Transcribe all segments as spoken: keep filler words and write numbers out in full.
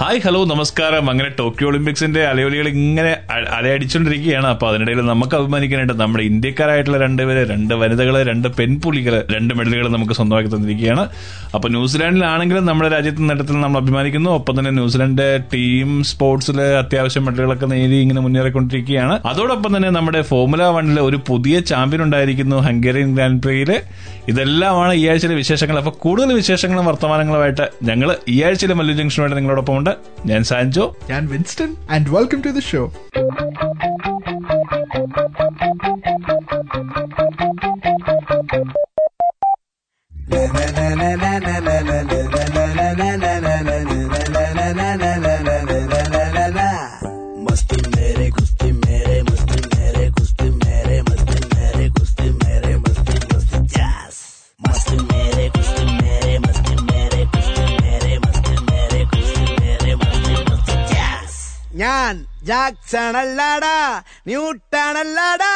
Hi, hello, നമസ്കാരം. അങ്ങനെ Tokyo ഒളിമ്പിക്സിന്റെ അലയൊലികൾ ഇങ്ങനെ അലയടിച്ചോണ്ടിരിക്കുകയാണ്. അപ്പൊ അതിനിടയിൽ നമുക്ക് അഭിമാനിക്കാനായിട്ട് നമ്മുടെ ഇന്ത്യക്കാരായിട്ടുള്ള രണ്ടുപേര്, രണ്ട് വനിതകള്, രണ്ട് പെൺപുലികള്, രണ്ട് മെഡലുകൾ നമുക്ക് സ്വന്തമാക്കി തന്നിരിക്കുകയാണ്. അപ്പൊ ന്യൂസിലാൻഡിലാണെങ്കിലും നമ്മുടെ രാജ്യത്തെ നേട്ടത്തിൽ നമ്മൾ അഭിമാനിക്കുന്നു. ഒപ്പം തന്നെ ന്യൂസിലാൻഡ് ടീം സ്പോർട്സിൽ അത്യാവശ്യം മെഡലുകളൊക്കെ നേടി ഇങ്ങനെ മുന്നേറിക്കൊണ്ടിരിക്കുകയാണ്. അതോടൊപ്പം തന്നെ നമ്മുടെ ഫോർമുല വണ്ണിൽ ഒരു പുതിയ ചാമ്പ്യൻ ഉണ്ടായിരിക്കുന്നു, ഹംഗേറിയൻ ഗ്രാൻഡ് പ്രീയില്. ഇതെല്ലാമാണ് ഈ ആഴ്ചയിലെ വിശേഷങ്ങൾ. അപ്പൊ കൂടുതൽ വിശേഷങ്ങളും വർത്തമാനങ്ങളുമായിട്ട് ഞങ്ങൾ ഈ ആഴ്ചയിലെ മല്ലു ജംഗ്ഷനുമായിട്ട് നിങ്ങളോടൊപ്പം ഉണ്ട്. ഞാൻ സാൻജോ. ഞാൻ Winston. And welcome to the show. ഞാൻ ജാക്സണല്ലാടാ, ന്യൂട്ടണല്ലാടാ,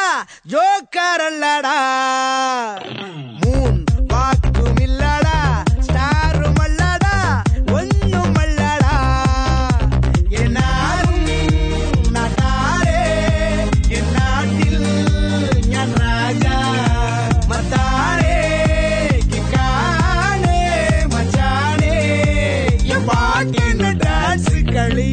ജോക്കറല്ലാടാ, മൂൺ വാക്കുമില്ലാടാ, സ്റ്റാറുമല്ലാടാ, ഒന്നുമല്ലാടാ, എന്നാലും നാട്ടാരേ, എന്നാട്ടിൽ ഞാൻ രാജ മത്താരേ, കാണേ മച്ചാനേ, ഈ പാട്ടിന് ഡാൻസ് കളി.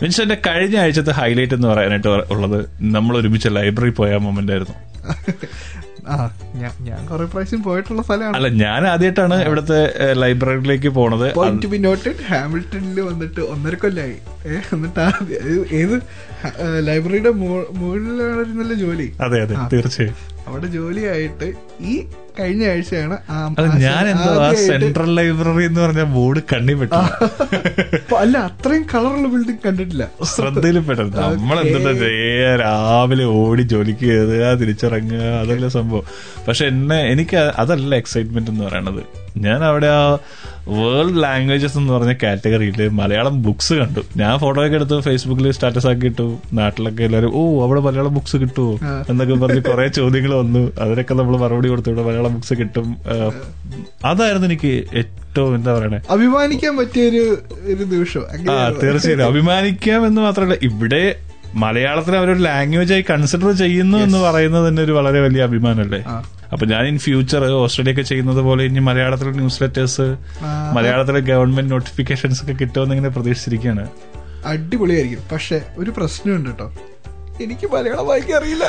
മീൻസ് എന്റെ കഴിഞ്ഞ ആഴ്ചത്തെ ഹൈലൈറ്റ് എന്ന് പറയാനായിട്ട് ഉള്ളത് നമ്മൾ ഒരുമിച്ച് ലൈബ്രറി പോയ മൊമെന്റ് ആയിരുന്നു. അല്ല, ഞാൻ ആദ്യമായിട്ടാണ് ഇവിടുത്തെ ലൈബ്രറിയിലേക്ക് പോണത്. ഹാമിൽട്ടണിൽ വന്നിട്ട് ഒന്നര കൊല്ലായി. ഏത് ലൈബ്രറിയുടെ മുകളിലായിരുന്നല്ലോ ജോലി. അതെ അതെ, തീർച്ചയായും. അവിടെ ജോലിയായിട്ട് ഈ കഴിഞ്ഞ ആഴ്ചയാണ് ഞാൻ എന്താ സെൻട്രൽ ലൈബ്രറി എന്ന് പറഞ്ഞ ബോർഡ് കണ്ണിപ്പെട്ട. അല്ല, അത്രയും കളറുള്ള ബിൽഡിംഗ് കണ്ടിട്ടില്ല, ശ്രദ്ധയിൽ പെട്ടത്. നമ്മളെന്താ രാവിലെ ഓടി ജോലിക്ക് കയറുക, തിരിച്ചിറങ്ങുക, അതല്ല സംഭവം. പക്ഷെ എന്നെ എനിക്ക് അതല്ല എക്സൈറ്റ്മെന്റ് എന്ന് പറയണത്. ഞാൻ അവിടെ ആ വേൾഡ് ലാംഗ്വേജസ് എന്ന് പറഞ്ഞ കാറ്റഗറിയിൽ മലയാളം ബുക്സ് കണ്ടു. ഞാൻ ഫോട്ടോയൊക്കെ എടുത്ത് ഫേസ്ബുക്കിൽ സ്റ്റാറ്റസ് ആക്കി ഇട്ടു. നാട്ടിലൊക്കെ എല്ലാവരും ഓ അവിടെ മലയാളം ബുക്സ് കിട്ടുമോ എന്നൊക്കെ പറഞ്ഞ് കുറെ ചോദ്യങ്ങൾ വന്നു. അതിനൊക്കെ നമ്മൾ മറുപടി കൊടുത്തു, ഇവിടെ മലയാളം ബുക്സ് കിട്ടും. അതായിരുന്നു എനിക്ക് ഏറ്റവും എന്താ പറയണേ, അഭിമാനിക്കാൻ പറ്റിയൊരു നിമിഷം. ആ തീർച്ചയായും അഭിമാനിക്കാം എന്ന് മാത്രമല്ല, ഇവിടെ മലയാളത്തിനെ അവരൊരു ലാംഗ്വേജ് ആയി കൺസിഡർ ചെയ്യുന്നു എന്ന് പറയുന്നത് തന്നെ ഒരു വളരെ വലിയ അഭിമാനമല്ലേ. അപ്പൊ ഞാൻ ഇൻ ഫ്യൂച്ചർ ഓസ്ട്രേലിയ ഒക്കെ ചെയ്യുന്നത് പോലെ ഇനി മലയാളത്തിലെ ന്യൂസ് ലെറ്റേഴ്സ്, മലയാളത്തിലെ ഗവൺമെന്റ് നോട്ടിഫിക്കേഷൻസ് ഒക്കെ കിട്ടുമെന്ന് ഇങ്ങനെ പ്രതീക്ഷിച്ചിരിക്കുകയാണ്. അടിപൊളിയായിരിക്കും. പക്ഷെ ഒരു പ്രശ്നമുണ്ട് കേട്ടോ, എനിക്ക് മലയാളം വായിക്കാൻ അറിയില്ല.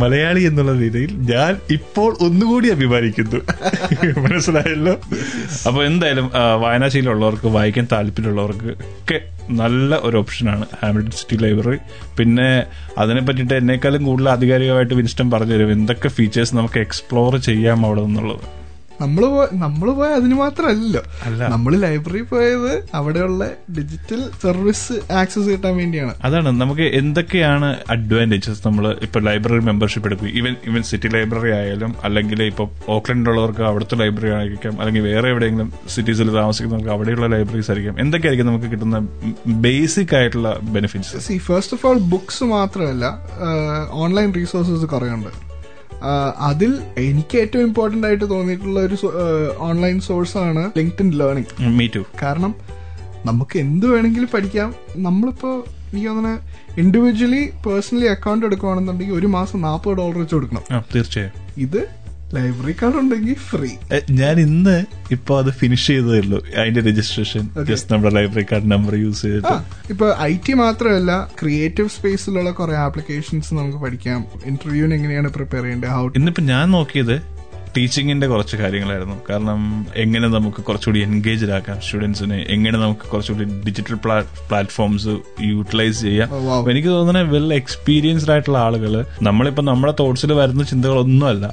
മലയാളി എന്നുള്ള രീതിയിൽ ഞാൻ ഇപ്പോൾ ഒന്നുകൂടി അഭിമാനിക്കുന്നു. മനസ്സിലായല്ലോ. അപ്പോൾ എന്തായാലും വായനാശീലമുള്ളവർക്ക്, വായിക്കാൻ താല്പര്യമുള്ളവർക്ക് ഒക്കെ നല്ല ഒരു ഓപ്ഷനാണ് ഹാമിൽട്ടൺ സിറ്റി ലൈബ്രറി. പിന്നെ അതിനെ പറ്റിയിട്ട് എന്നേക്കാളും കൂടുതൽ ആധികാരികമായിട്ട് വിൻസ്റ്റൺ പറഞ്ഞു തരും എന്തൊക്കെ ഫീച്ചേഴ്സ് നമുക്ക് എക്സ്പ്ലോർ ചെയ്യാം അവിടെ എന്നുള്ളത്. നമ്മള് നമ്മള് പോയ അതിന് മാത്രമല്ലല്ലോ, നമ്മള് ലൈബ്രറി പോയത് അവിടെയുള്ള ഡിജിറ്റൽ സർവീസ് ആക്സസ് കിട്ടാൻ വേണ്ടിയാണ്. അതാണ് നമുക്ക് എന്തൊക്കെയാണ് അഡ്വാൻറ്റേജസ്. നമ്മള് ഇപ്പൊ ലൈബ്രറി മെമ്പർഷിപ്പ് എടുക്കും, ഈവൻ ഈവൻ സിറ്റി ലൈബ്രറി ആയാലും, അല്ലെങ്കിൽ ഇപ്പൊ ഓക്ലൻഡിലുള്ളവർക്ക് അവിടുത്തെ ലൈബ്രറി ആയിരിക്കാം, അല്ലെങ്കിൽ വേറെ എവിടെയെങ്കിലും സിറ്റീസിൽ താമസിക്കുന്നവർക്ക് അവിടെയുള്ള ലൈബ്രറീസ് ആയിരിക്കാം. എന്തൊക്കെയായിരിക്കും നമുക്ക് കിട്ടുന്ന ബേസിക് ആയിട്ടുള്ള benefits? First of all books മാത്രമല്ല, ഓൺലൈൻ റീസോഴ്സസ് കുറയുണ്ട്. അതിൽ എനിക്ക് ഏറ്റവും ഇമ്പോർട്ടന്റ് ആയിട്ട് തോന്നിയിട്ടുള്ള ഒരു ഓൺലൈൻ സോഴ്സാണ് ലിങ്ക്ഡ്ഇൻ ലേണിംഗ്. Me to. കാരണം നമുക്ക് എന്ത് വേണമെങ്കിലും പഠിക്കാം. നമ്മളിപ്പോൾ എനിക്ക് തോന്നുന്ന ഇൻഡിവിജ്വലി പേഴ്സണലി അക്കൗണ്ട് എടുക്കുകയാണെന്നുണ്ടെങ്കിൽ ഒരു മാസം നാൽപ്പത് ഡോളർ വെച്ച് കൊടുക്കണം. തീർച്ചയായും ഇത് ലൈബ്രറി കാർഡ് ഉണ്ടെങ്കിൽ ഫ്രീ. ഞാൻ ഇന്ന് ഇപ്പൊ അത് ഫിനിഷ് ചെയ്തതേ ഉള്ളൂ, അതിന്റെ രജിസ്ട്രേഷൻ. ജസ്റ്റ് നമ്മുടെ ലൈബ്രറി കാർഡ് നമ്പർ യൂസ് ചെയ്തിട്ട്. ഇപ്പൊ ഐ ടി മാത്രമല്ല, ക്രിയേറ്റീവ് സ്പേസിലുള്ള കുറെ ആപ്ലിക്കേഷൻസ് നമുക്ക് പഠിക്കാം. ഇന്റർവ്യൂവിന് എങ്ങനെയാണ് പ്രിപ്പയർ ചെയ്യേണ്ടത്. ഇന്നിപ്പോ ഞാൻ നോക്കിയത് ടീച്ചിങ്ങിന്റെ കുറച്ച് കാര്യങ്ങളായിരുന്നു. കാരണം എങ്ങനെ നമുക്ക് കുറച്ചുകൂടി എൻഗേജ്ഡ് ആക്കാം സ്റ്റുഡൻസിനെ, എങ്ങനെ നമുക്ക് കുറച്ചുകൂടി ഡിജിറ്റൽ പ്ലാറ്റ്ഫോംസ് യൂട്ടിലൈസ് ചെയ്യാം. എനിക്ക് തോന്നുന്നത് വെൽ എക്സ്പീരിയൻസ്ഡ് ആയിട്ടുള്ള ആളുകൾ, നമ്മളിപ്പോൾ നമ്മുടെ തോട്ട്സിൽ വരുന്ന ചിന്തകളൊന്നുമല്ല,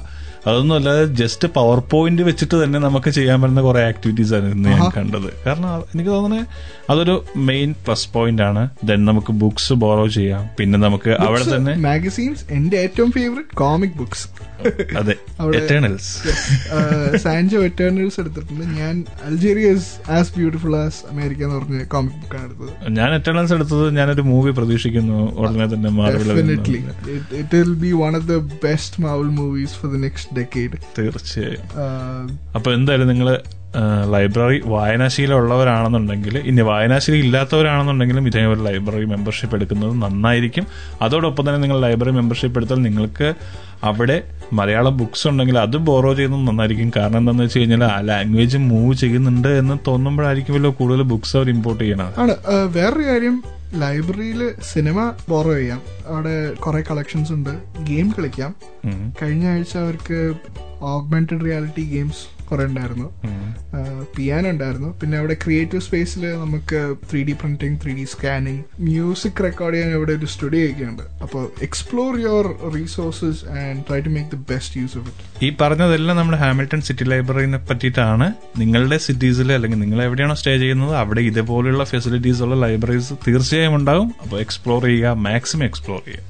അതൊന്നും അല്ലാതെ ജസ്റ്റ് പവർ പോയിന്റ് വെച്ചിട്ട് തന്നെ നമുക്ക് ചെയ്യാൻ പറ്റുന്ന കുറെ ആക്ടിവിറ്റീസ് ആയിരുന്നു ഞാൻ കണ്ടത്. കാരണം എനിക്ക് തോന്നുന്നത് അതൊരു മെയിൻ പ്ലസ് പോയിന്റ് ആണ്. ദെൻ നമുക്ക് ബുക്സ് ബോറോ ചെയ്യാം. പിന്നെ നമുക്ക് അവിടെ തന്നെ മാഗസീൻസ്, എന്റെ ഏറ്റവും ഫേവറേറ്റ് കോമിക് ബുക്സ്. അതെ, എറ്റേണൽസ്, സാൻജോ എറ്റേണൽസ് എടുത്തിട്ടുണ്ട് ഞാൻ. Algeria is as beautiful as America എന്ന് പറഞ്ഞ കോമിക് ബുക്കാണ് എടുത്തത്. ഞാൻ എറ്റേണൽസ് എടുത്തത്. ഞാനൊരു മൂവി പ്രതീക്ഷിക്കുന്നു ഉടനെ തന്നെ. Definitely it will be one of the best Marvel movies for the next decade. തീർച്ചയായും. അപ്പൊ എന്തായാലും നിങ്ങൾ ലൈബ്രറി വായനാശീലം ഉള്ളവരാണെന്നുണ്ടെങ്കിൽ, ഇനി വായനാശീലം ഇല്ലാത്തവരാണെന്നുണ്ടെങ്കിലും ഇതേപോലെ ലൈബ്രറി മെമ്പർഷിപ്പ് എടുക്കുന്നത് നന്നായിരിക്കും. അതോടൊപ്പം തന്നെ നിങ്ങൾ ലൈബ്രറി മെമ്പർഷിപ്പ് എടുത്താൽ നിങ്ങൾക്ക് അവിടെ മലയാളം ബുക്സ് ഉണ്ടെങ്കിൽ അത് ബോറോ ചെയ്യുന്നത് നന്നായിരിക്കും. കാരണം എന്താണെന്ന് വെച്ച് കഴിഞ്ഞാൽ ആ ലാംഗ്വേജ് മൂവ് ചെയ്യുന്നുണ്ട് എന്ന് തോന്നുമ്പോഴായിരിക്കുമല്ലോ കൂടുതൽ ബുക്സ് അവർ ഇമ്പോർട്ട് ചെയ്യണത്. ആണ് വേറൊരു കാര്യം, ലൈബ്രറിയിൽ സിനിമ ബോറോ ചെയ്യാം. അവിടെ കുറെ കളക്ഷൻസ് ഉണ്ട്. ഗെയിം കളിക്കാം. കഴിഞ്ഞ ആഴ്ച അവർക്ക് ഓഗ്മെന്റഡ് റിയാലിറ്റി ഗെയിംസ് കുറെ ഉണ്ടായിരുന്നു. പിയാനോ ഉണ്ടായിരുന്നു. പിന്നെ അവിടെ ക്രിയേറ്റീവ് സ്പേസിൽ നമുക്ക് three D printing, three D scanning, music record ചെയ്യാൻ ഇവിടെ ഒരു സ്റ്റുഡിയോ ഒക്കെ ഉണ്ട്. അപ്പോൾ explore your resources and try to make the best use of it. ഈ പറഞ്ഞതെല്ലാം നമ്മുടെ ഹാമിൽട്ടൺ സിറ്റി ലൈബ്രറിനെ പറ്റിയിട്ടാണ്. നിങ്ങളുടെ സിറ്റീസിൽ അല്ലെങ്കിൽ നിങ്ങൾ എവിടെയാണോ സ്റ്റേ ചെയ്യുന്നത് അവിടെ ഇതേപോലെയുള്ള ഫെസിലിറ്റീസ് ഉള്ള ലൈബ്രറീസ് തീർച്ചയായും ഉണ്ടാകും. അപ്പോൾ എക്സ്പ്ലോർ ചെയ്യുക, മാക്സിമം എക്സ്പ്ലോർ ചെയ്യുക.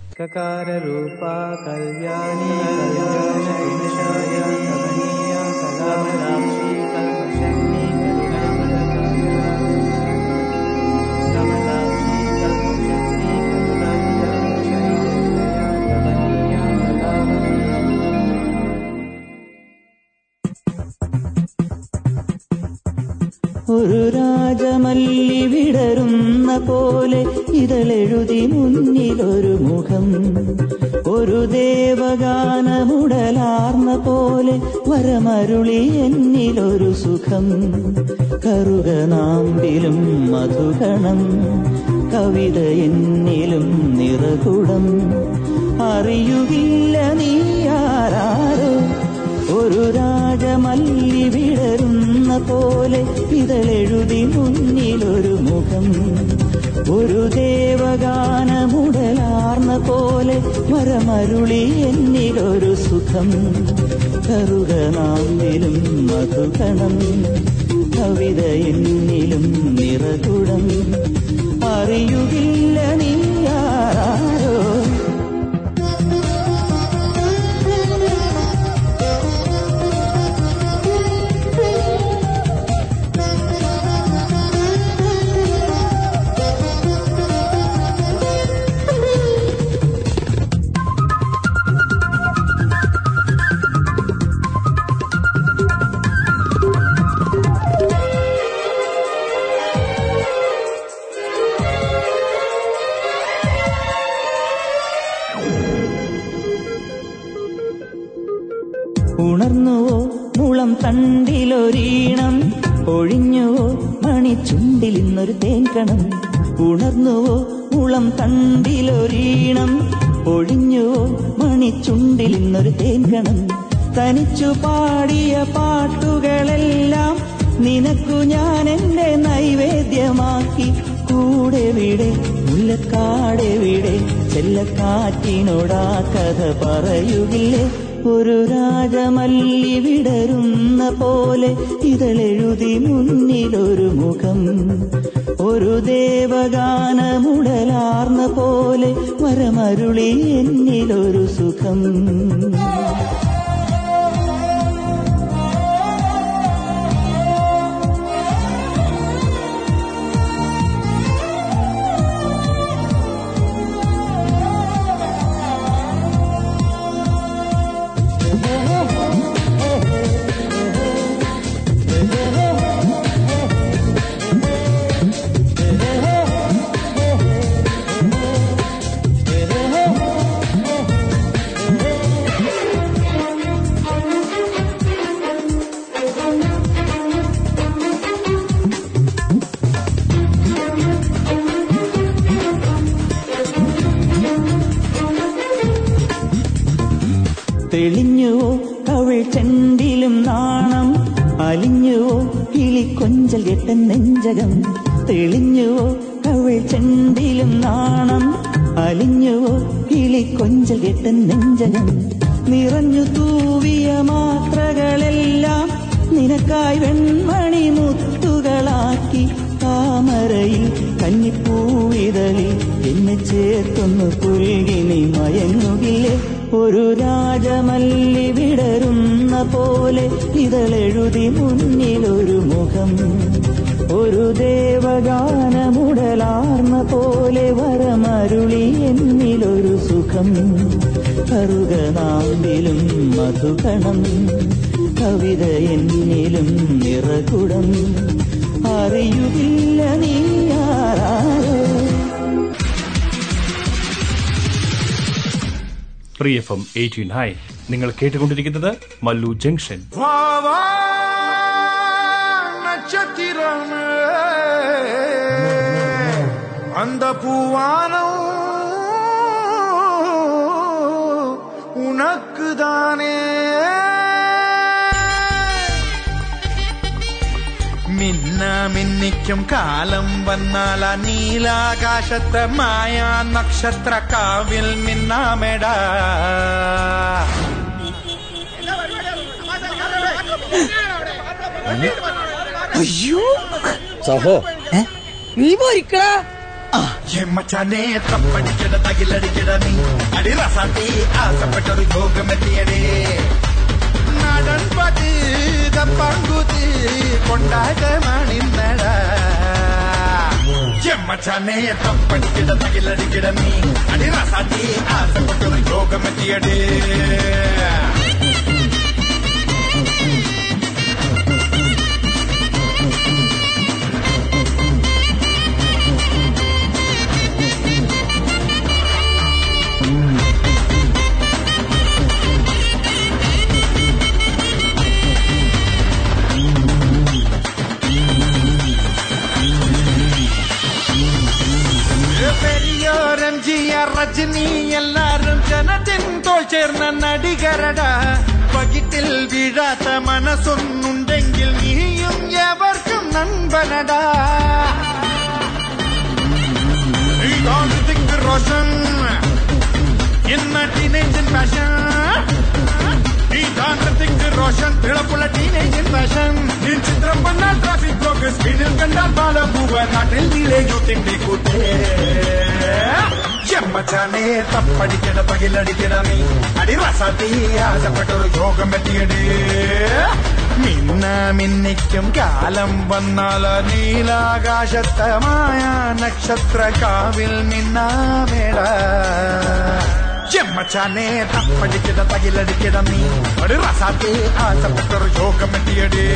ഒരു രാജമല്ലി വിടരുന്ന പോലെ ഇതളെഴുതി മുന്നിലൊരു മുഖം, ഒരു ദേവഗാനമുടലാർന്ന പോലെ വരമരുളി എന്നിലൊരു സുഖം, കറുകനാമ്പിലും മധുകണം കവിത എന്നിലും നിറകുടം, അറിയുകില്ല നീയാരോ. ഒരു രാജമല്ലി വിടരുന്ന പോലെ ഇതളെഴുതി മുന്നിലൊരു മുഖം, ഒരു ദേവഗാനമുടലാർന്ന പോലെ മരമരുളി എന്നിലൊരു സുഖം, കറുകനാമിലും മധുകണം കവിതയെന്നിലും നിറകുടം അറിയുകില്ല നീയാരോ ഉണർന്നുവോ മുളം തണ്ടിലൊരീണം ഒഴിഞ്ഞുവോ മണിച്ചുണ്ടിൽ ഇന്നൊരു തേൻകണം ഉണർന്നുവോ മുളം തണ്ടിലൊരീണം ഒഴിഞ്ഞുവോ മണിച്ചുണ്ടിൽ ഇന്നൊരു തേൻകണം തനിച്ചു പാടിയ പാട്ടുകളെല്ലാം നിനക്കു ഞാൻ എന്റെ നൈവേദ്യമാക്കി കൂടെവിടെ മുല്ലക്കാടെവിടെ ചെല്ലക്കാറ്റിനോടാ കഥ പറയുകില്ലേ ഒരു രാജമല്ലി വിടരുന്ന പോലെ ഇതളെഴുതി മുന്നിലൊരു മുഖം ഒരു ദേവഗാനമുടലാർന്ന പോലെ വരമരുളി എന്നിലൊരു സുഖം തെളിഞ്ഞുവോ കവിൾ ചെണ്ടിലും നാണം അലിഞ്ഞുവോ കിളിക്കൊഞ്ചൽ കെട്ടൻ നെഞ്ചകം തെളിഞ്ഞുവോ കവിൾ ചെണ്ടിലും നാണം അലിഞ്ഞുവോ കിളിക്കൊഞ്ചൽ കെട്ടൻ നെഞ്ചകം നിറഞ്ഞു തൂവിയ മാത്രകളെല്ലാം നിനക്കായി വെൺമണി മുത്തുകളാക്കി താമരയിൽ കഞ്ഞിപ്പൂവിതളിൽ എന്നെ ചേർത്തൊന്ന് പുൽകിനി മയങ്ങുകില്ലേ ഒരു രാജമല്ലി വിടരുന്ന പോലെ ഇതളെഴുതി മുന്നിലൊരു മുഖം ഒരു ദേവഗാനമുടലാർന്ന പോലെ വരമരുളി എന്നിലൊരു സുഖം കറുകനാമ്പിലും മധുകണം കവിത എന്നിലും നിറകുടം അറിയുകില്ല നീയാരോ ഫ്രീ എഫ് എം എൺപത്തിയൊൻപത്. നിങ്ങൾ കേട്ടുകൊണ്ടിരിക്കുന്നത് മല്ലു ജംഗ്ഷൻ. നക്ഷത്രമേ അന്തപൂവാനോ ഉണക്കുതാനേ മിന്നാമിന്നിക്കും കാലം വന്നാൽ ആ നീലാകാശത്ത് മായാ നക്ഷത്ര കാവിൽ മിന്നാമെടാ. അയ്യോ സഹോ നീ പോയിക്കടാ. മച്ചാനെ തപ്പടിക്കട തകിലടിക്കട നീ അടി റസാത്തി ആസപ്പെട്ടൊരു യോഗമെത്തിയടേ നടൻപതി പങ്കുതി കൊണ്ടാകമാണിന്നട ചെമ്മച്ചാനെ തപ്പടിക്കിട തകിലടിക്കിട നീ അടിറാസാത്തി ആസപ്പെട്ടൊരു യോഗമെത്തിയടേ. ரஜினி எல்லாரும் ஜனத்தின் தோல் சேர்ந்த நடிகரடா பகிட்டில் விழாத மனசொன்னுண்டெங்கில் நீயும் எவர்க்கும் நண்பனடா திங்கு ரோஷன் என் நாட்டின் பேஷன் ഈ കാന്തത്തിങ്ക് റോഷൻ തിളപ്പുള്ള ടീനേജൻ ഫാഷൻ ഈ ചിത്രം കണ്ടാൽ ട്രാഫിക് ബ്ലോക്ക് സ്ക്രീനിൽ കണ്ടാൽ ബാലഭൂവ നാട്ടിൽ നീളെ യൂത്തിന്റെ കൂട്ടേ ചെമ്മച്ചാനെ തപ്പടിക്കട പകിലടിക്കട നീ അടിവാസാത്തി ആശപ്പെട്ടൊരു യോഗം പറ്റിയടേ മിന്ന മിന്നിക്കും കാലം വന്നാല നീലാകാശത്തമായ നക്ഷത്ര കാവിൽ മിന്നാവേള ചെമ്മച്ചാനെ തപ്പടിക്കട പകിലടിക്കട നീ അടിവാസാത്തി ആശപ്പെട്ടൊരു യോഗം പറ്റിയടേ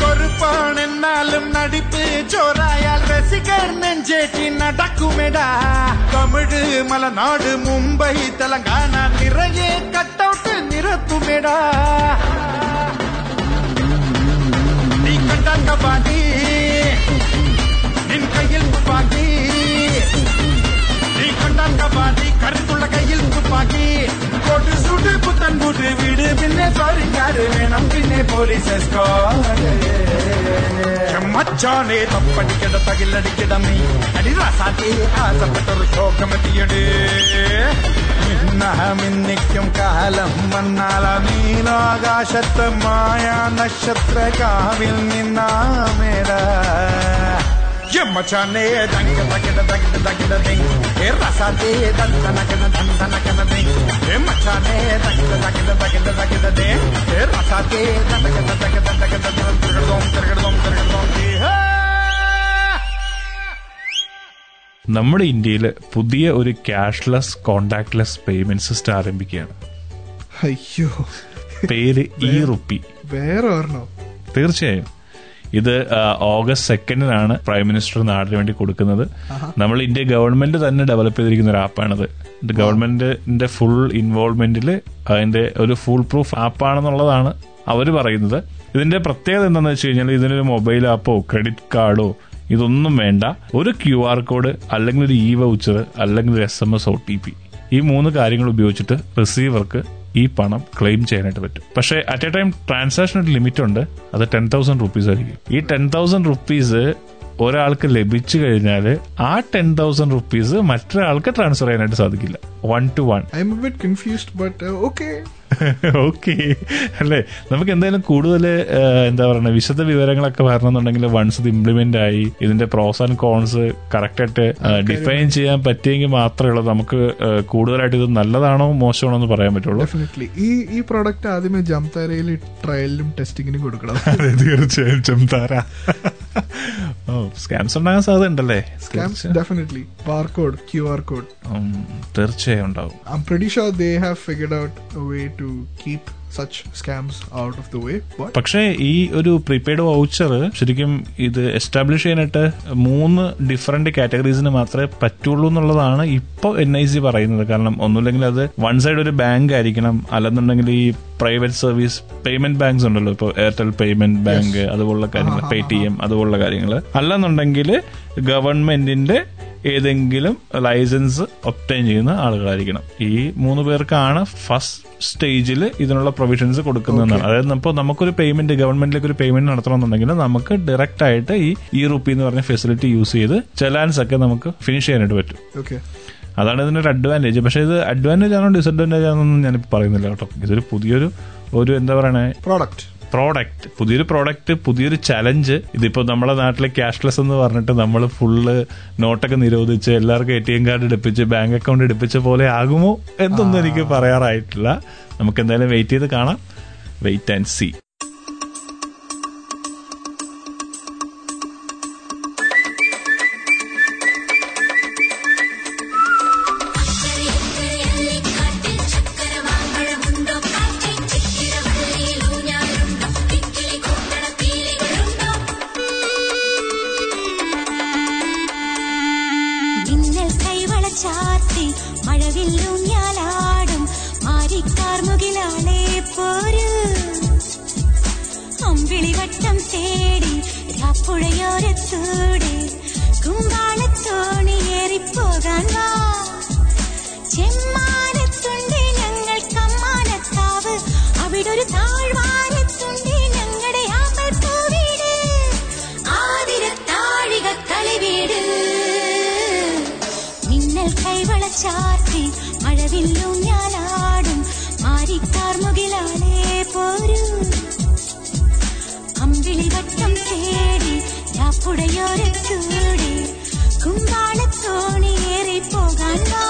കൊരുപ്പാണെന്നാലും നടിപ്പ് ചോറായാൽ രസികർ നെഞ്ചേറ്റി നടക്കുമെടാ തമിഴ് മലനാട് മുംബൈ തെലങ്കാന നിറയെ കട്ടൗട്ട് നിരത്തുമെടാ നീ കണ്ടാൽ പാടി നിൻ കയ്യിൽ തുപ്പാക്കി നീ കണ്ടാൽ പാടി കരുത്തുള്ള കയ്യിൽ തുപ്പാക്കി കോട്ട് സൂട്ട് പുത്തൻ കൂട്ട് വീട് പിന്നെ സോറിക്കാർ വേണം പിന്നെ പോലീസ് മച്ചാനെ തപ്പടിക്കട പകിലടിക്കട നീ അടിവാസാത്തി ആശപ്പെട്ടൊരു ശോകമെത്തിയടേ മിന്നിക്കും കാലം വന്നാല നീലാകാശത്ത് മായ നക്ഷത്ര കാവിൽ നിന്നാമേട മച്ചാനെ തങ്ക തകിട തകിട തകിട നീ ഏ റസാത്തി തന്തനകന തന്തനകന നീ ഏ മച്ചാനെ തകിട തകിട തകിട തകിട നീ ഏ റസാത്തി തന്തകന തകിട തകിട തകിട തകിട തകിട. നമ്മുടെ ഇന്ത്യയിൽ പുതിയ ഒരു ക്യാഷ്ലെസ് കോണ്ടാക്ട്ലെസ് പേയ്മെന്റ് സിസ്റ്റം ആരംഭിക്കുകയാണ്. അയ്യോ, പേര് ഇ റുപ്പി. വേറെ ഓർണോ? തീർച്ചയായും. ഇത് ഓഗസ്റ്റ് സെക്കൻഡിനാണ് പ്രൈം മിനിസ്റ്റർ നാടിന് വേണ്ടി കൊടുക്കുന്നത്. നമ്മൾ ഇന്ത്യ ഗവൺമെന്റ് തന്നെ ഡെവലപ്പ് ചെയ്തിരിക്കുന്ന ഒരു ആപ്പാണിത്. ഗവൺമെന്റിന്റെ ഫുൾ ഇൻവോൾവ്മെന്റിൽ അതിന്റെ ഒരു ഫുൾ പ്രൂഫ് ആപ്പാണെന്നുള്ളതാണ് അവർ പറയുന്നത്. ഇതിന്റെ പ്രത്യേകത എന്താണെന്ന് വെച്ച് കഴിഞ്ഞാൽ ഇതിനൊരു മൊബൈൽ ആപ്പോ ക്രെഡിറ്റ് കാർഡോ ഇതൊന്നും വേണ്ട. ഒരു ക്യു ആർ കോഡ്, അല്ലെങ്കിൽ ഒരു ഇ വൗച്ചർ, അല്ലെങ്കിൽ ഒരു S M S, O T P, ഈ മൂന്ന് കാര്യങ്ങൾ ഉപയോഗിച്ചിട്ട് റിസീവർക്ക് ഈ പണം ക്ലെയിം ചെയ്യാനായിട്ട് പറ്റും. പക്ഷേ അറ്റ് എ ടൈം ട്രാൻസാക്ഷൻ ഒരു ലിമിറ്റ് ഉണ്ട്. അത് ടെൻ തൗസൻഡ് റുപ്പീസ് ആയിരിക്കും. ഈ ടെൻ തൗസൻഡ് റുപ്പീസ് ഒരാൾക്ക് ലഭിച്ചു കഴിഞ്ഞാൽ ആ ടെൻ തൗസൻഡ് റുപ്പീസ് മറ്റൊരാൾക്ക് ട്രാൻസ്ഫർ ചെയ്യാനായിട്ട് സാധിക്കില്ല. One to one. I am a bit confused but okay okay അല്ലേ. നമുക്ക് എന്തായാലും കൂടുതൽ എന്താ പറയുക വിശദ വിവരങ്ങളൊക്കെ വരണമെന്നുണ്ടെങ്കിൽ വൺസ് ഇത് ഇംപ്ലിമെന്റ് ആയി ഇതിന്റെ പ്രോസ് ആൻഡ് കോൺസ് കറക്റ്റായിട്ട് ഡിഫൈൻ ചെയ്യാൻ പറ്റിയെങ്കിൽ മാത്രമേ ഉള്ളൂ നമുക്ക് കൂടുതലായിട്ട് ഇത് നല്ലതാണോ മോശമാണോ എന്ന് പറയാൻ പറ്റുള്ളൂ. ഈ ഈ പ്രോഡക്റ്റ് ആദ്യമേ ജംതാരയിൽ ട്രയലിനും ടെസ്റ്റിങ്ങിനും കൊടുക്കണം. അതെ, തീർച്ചയായും. ജംതാര സ്കാംസ് ഉണ്ടാകാൻ സാധ്യത ഉണ്ടല്ലേ? Scams definitely. Barcode, Q R code തീർച്ചയായും ഉണ്ടാവും. I am pretty sure they have figured out a way to keep such scams out of the way. പക്ഷേ ഈ ഒരു പ്രീപെയ്ഡ് വൗച്ചർ ശരിക്കും ഇത് എസ്റ്റാബ്ലിഷ് ചെയ്യാനായിട്ട് മൂന്ന് ഡിഫറെന്റ് കാറ്റഗറീസിന് മാത്രമേ പറ്റുള്ളൂ എന്നുള്ളതാണ് ഇപ്പോൾ എൻ ഐ സി പറയുന്നത്. കാരണം ഒന്നുമില്ലെങ്കിൽ അത് വൺ സൈഡ് ഒരു ബാങ്ക് ആയിരിക്കണം, അല്ലെന്നുണ്ടെങ്കിൽ ഈ പ്രൈവറ്റ് സർവീസ് പേയ്മെന്റ് ബാങ്ക്സ് ഉണ്ടല്ലോ, ഇപ്പോൾ എയർടെൽ പേയ്മെന്റ് ബാങ്ക് അതുപോലുള്ള കാര്യങ്ങൾ, പേ ടി എം അതുപോലുള്ള കാര്യങ്ങൾ, അല്ലെന്നുണ്ടെങ്കിൽ ഗവൺമെന്റിന്റെ ഏതെങ്കിലും ലൈസൻസ് ഒബ്റ്റൈൻ ചെയ്യുന്ന ആളുകളായിരിക്കണം. ഈ മൂന്ന് പേർക്കാണ് ഫസ്റ്റ് സ്റ്റേജിൽ ഇതിനുള്ള പ്രൊവിഷൻസ് കൊടുക്കുന്നതെന്നാണ്. അതായത് ഇപ്പോൾ നമുക്കൊരു പേയ്മെന്റ് ഗവൺമെന്റിലേക്ക് ഒരു പേയ്മെന്റ് നടത്തണമെന്നുണ്ടെങ്കിൽ നമുക്ക് ഡയറക്റ്റ് ആയിട്ട് ഈ ഇ റുപ്പി എന്ന് പറഞ്ഞ ഫെസിലിറ്റി യൂസ് ചെയ്ത് ചലാൻസ് ഒക്കെ നമുക്ക് ഫിനിഷ് ചെയ്യാനായിട്ട് പറ്റും. അതാണ് ഇതിനൊരു അഡ്വാൻറ്റേജ്. പക്ഷേ ഇത് അഡ്വാൻറ്റേജ് ആണോ ഡിസഡ്വാൻറ്റേജ് ആണെന്നൊന്നും ഞാനിപ്പോൾ പറയുന്നില്ല കേട്ടോ. ഇതൊരു പുതിയൊരു ഒരു എന്താ പറയണേ പ്രോഡക്റ്റ് പ്രോഡക്റ്റ് പുതിയൊരു പ്രോഡക്റ്റ് പുതിയൊരു ചലഞ്ച്. ഇതിപ്പോൾ നമ്മുടെ നാട്ടിലെ ക്യാഷ്ലെസ് എന്ന് പറഞ്ഞിട്ട് നമ്മൾ ഫുള്ള് നോട്ടൊക്കെ നിരോധിച്ച് എല്ലാവർക്കും എ ടി എം കാർഡ് എടുപ്പിച്ച് ബാങ്ക് അക്കൗണ്ട് എടുപ്പിച്ച പോലെ ആകുമോ എന്നൊന്നും എനിക്ക് പറയാറായിട്ടില്ല. നമുക്ക് എന്തായാലും വെയിറ്റ് ചെയ്ത് കാണാം. Wait and see. പുഴയോരത്തൂടെ കുമ്പാളത്തോണിയേറിപ്പോകാൻ വാ. ചെമ്മാനത്തുണ്ട് ഞങ്ങൾ കമ്മാനത്താവ്, അവിടെ ഒരു താഴ്വാരത്തുണ്ട് ഞങ്ങളുടെ ആമ്പൽപ്പൂവീട്, ആതിരത്താഴിക കളിവീട്. മിന്നൽ കൈവള ചാർത്തി മഴവില്ലും ഞാനാടും ആരിക്കാർ മുകിലാലേ പോരൂ. അമ്പിളിവട്ടം തേടി രാപ്പുടയോരത്തൂടെ കുമ്പാളത്തോണിയേറി പോകാൻ വാ.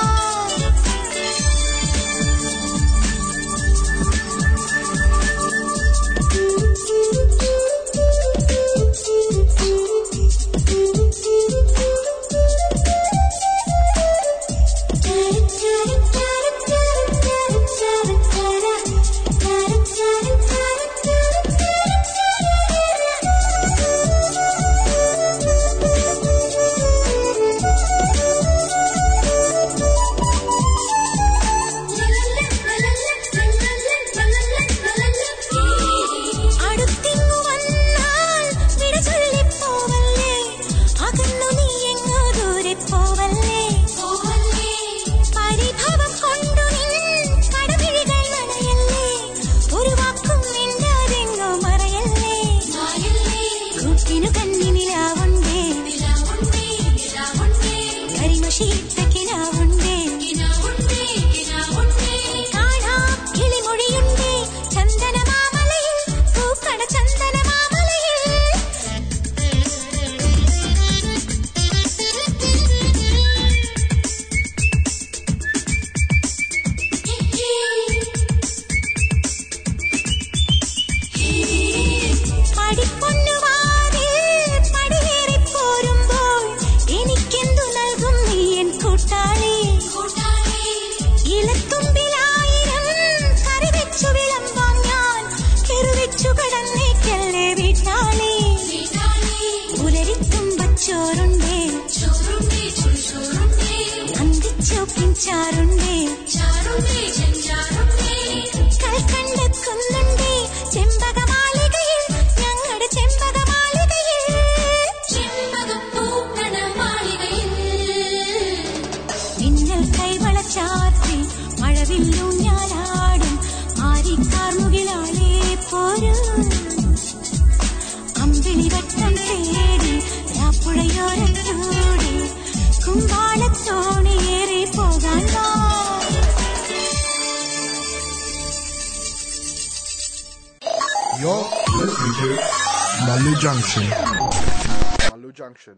Manu Junction. Manu Junction.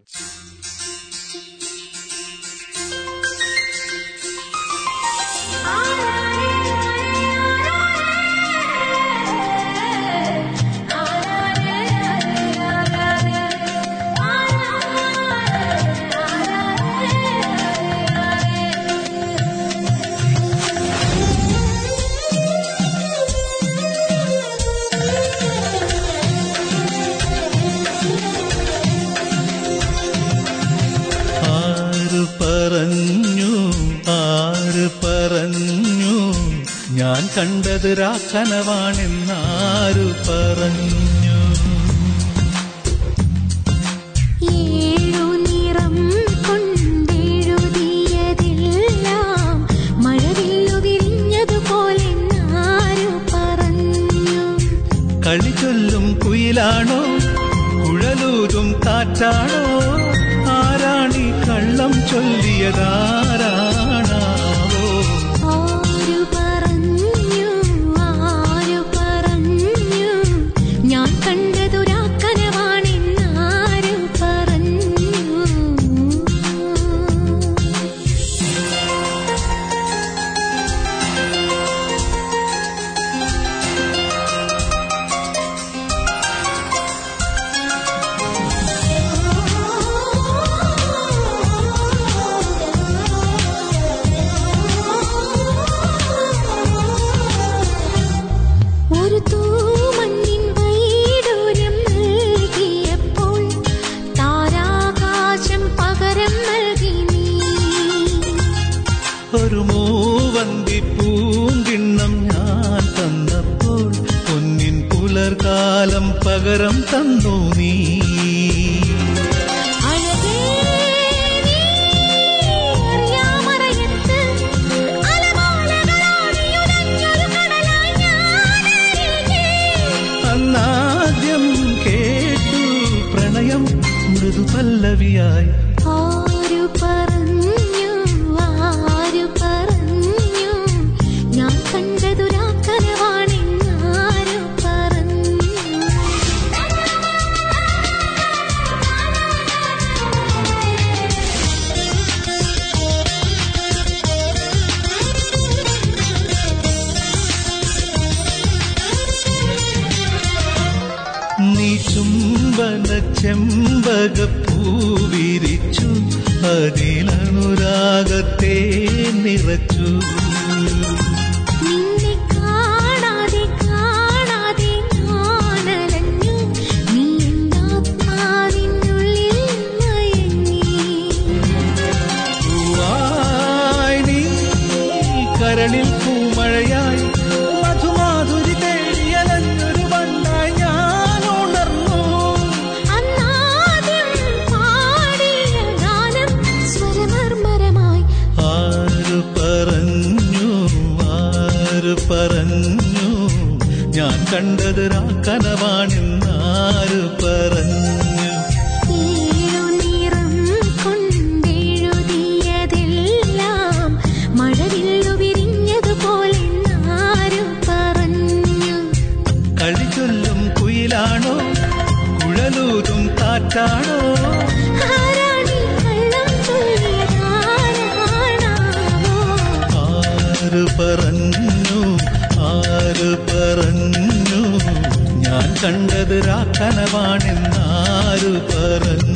ഞാൻ കണ്ടത് രാക്കനവാണെന്നാരു പറഞ്ഞു. ഏഴു നിറം കൊണ്ടെഴുതിയതെല്ലാം മഴവില്ലു വിരിഞ്ഞതുപോലെന്നാരു പറഞ്ഞു. കളി ചൊല്ലും കുയിലാണോ കുഴലൂതും കാറ്റാണോ, ആരാണി കള്ളം ചൊല്ലിയതാരാ? പകരം തന്നു നീ. കനകപ്പൂവിരിച്ചു അതിലനുരാഗത്തെ നിറച്ചു. കണ്ടത് കനവാണെന്നാര് പറഞ്ഞു? നീളം കൊണ്ടെഴുതിയതെല്ലാം മഴവില്ലു വിരിഞ്ഞതുപോലെന്നാര് പറഞ്ഞു? കളിച്ചൊല്ലും കുയിലാണോ കുഴലൂതും കാറ്റാണോ? ആര് പറഞ്ഞു ആര് പറഞ്ഞു ഞാൻ കണ്ടത് രാക്കനവാണെന്നാരു പറഞ്ഞു.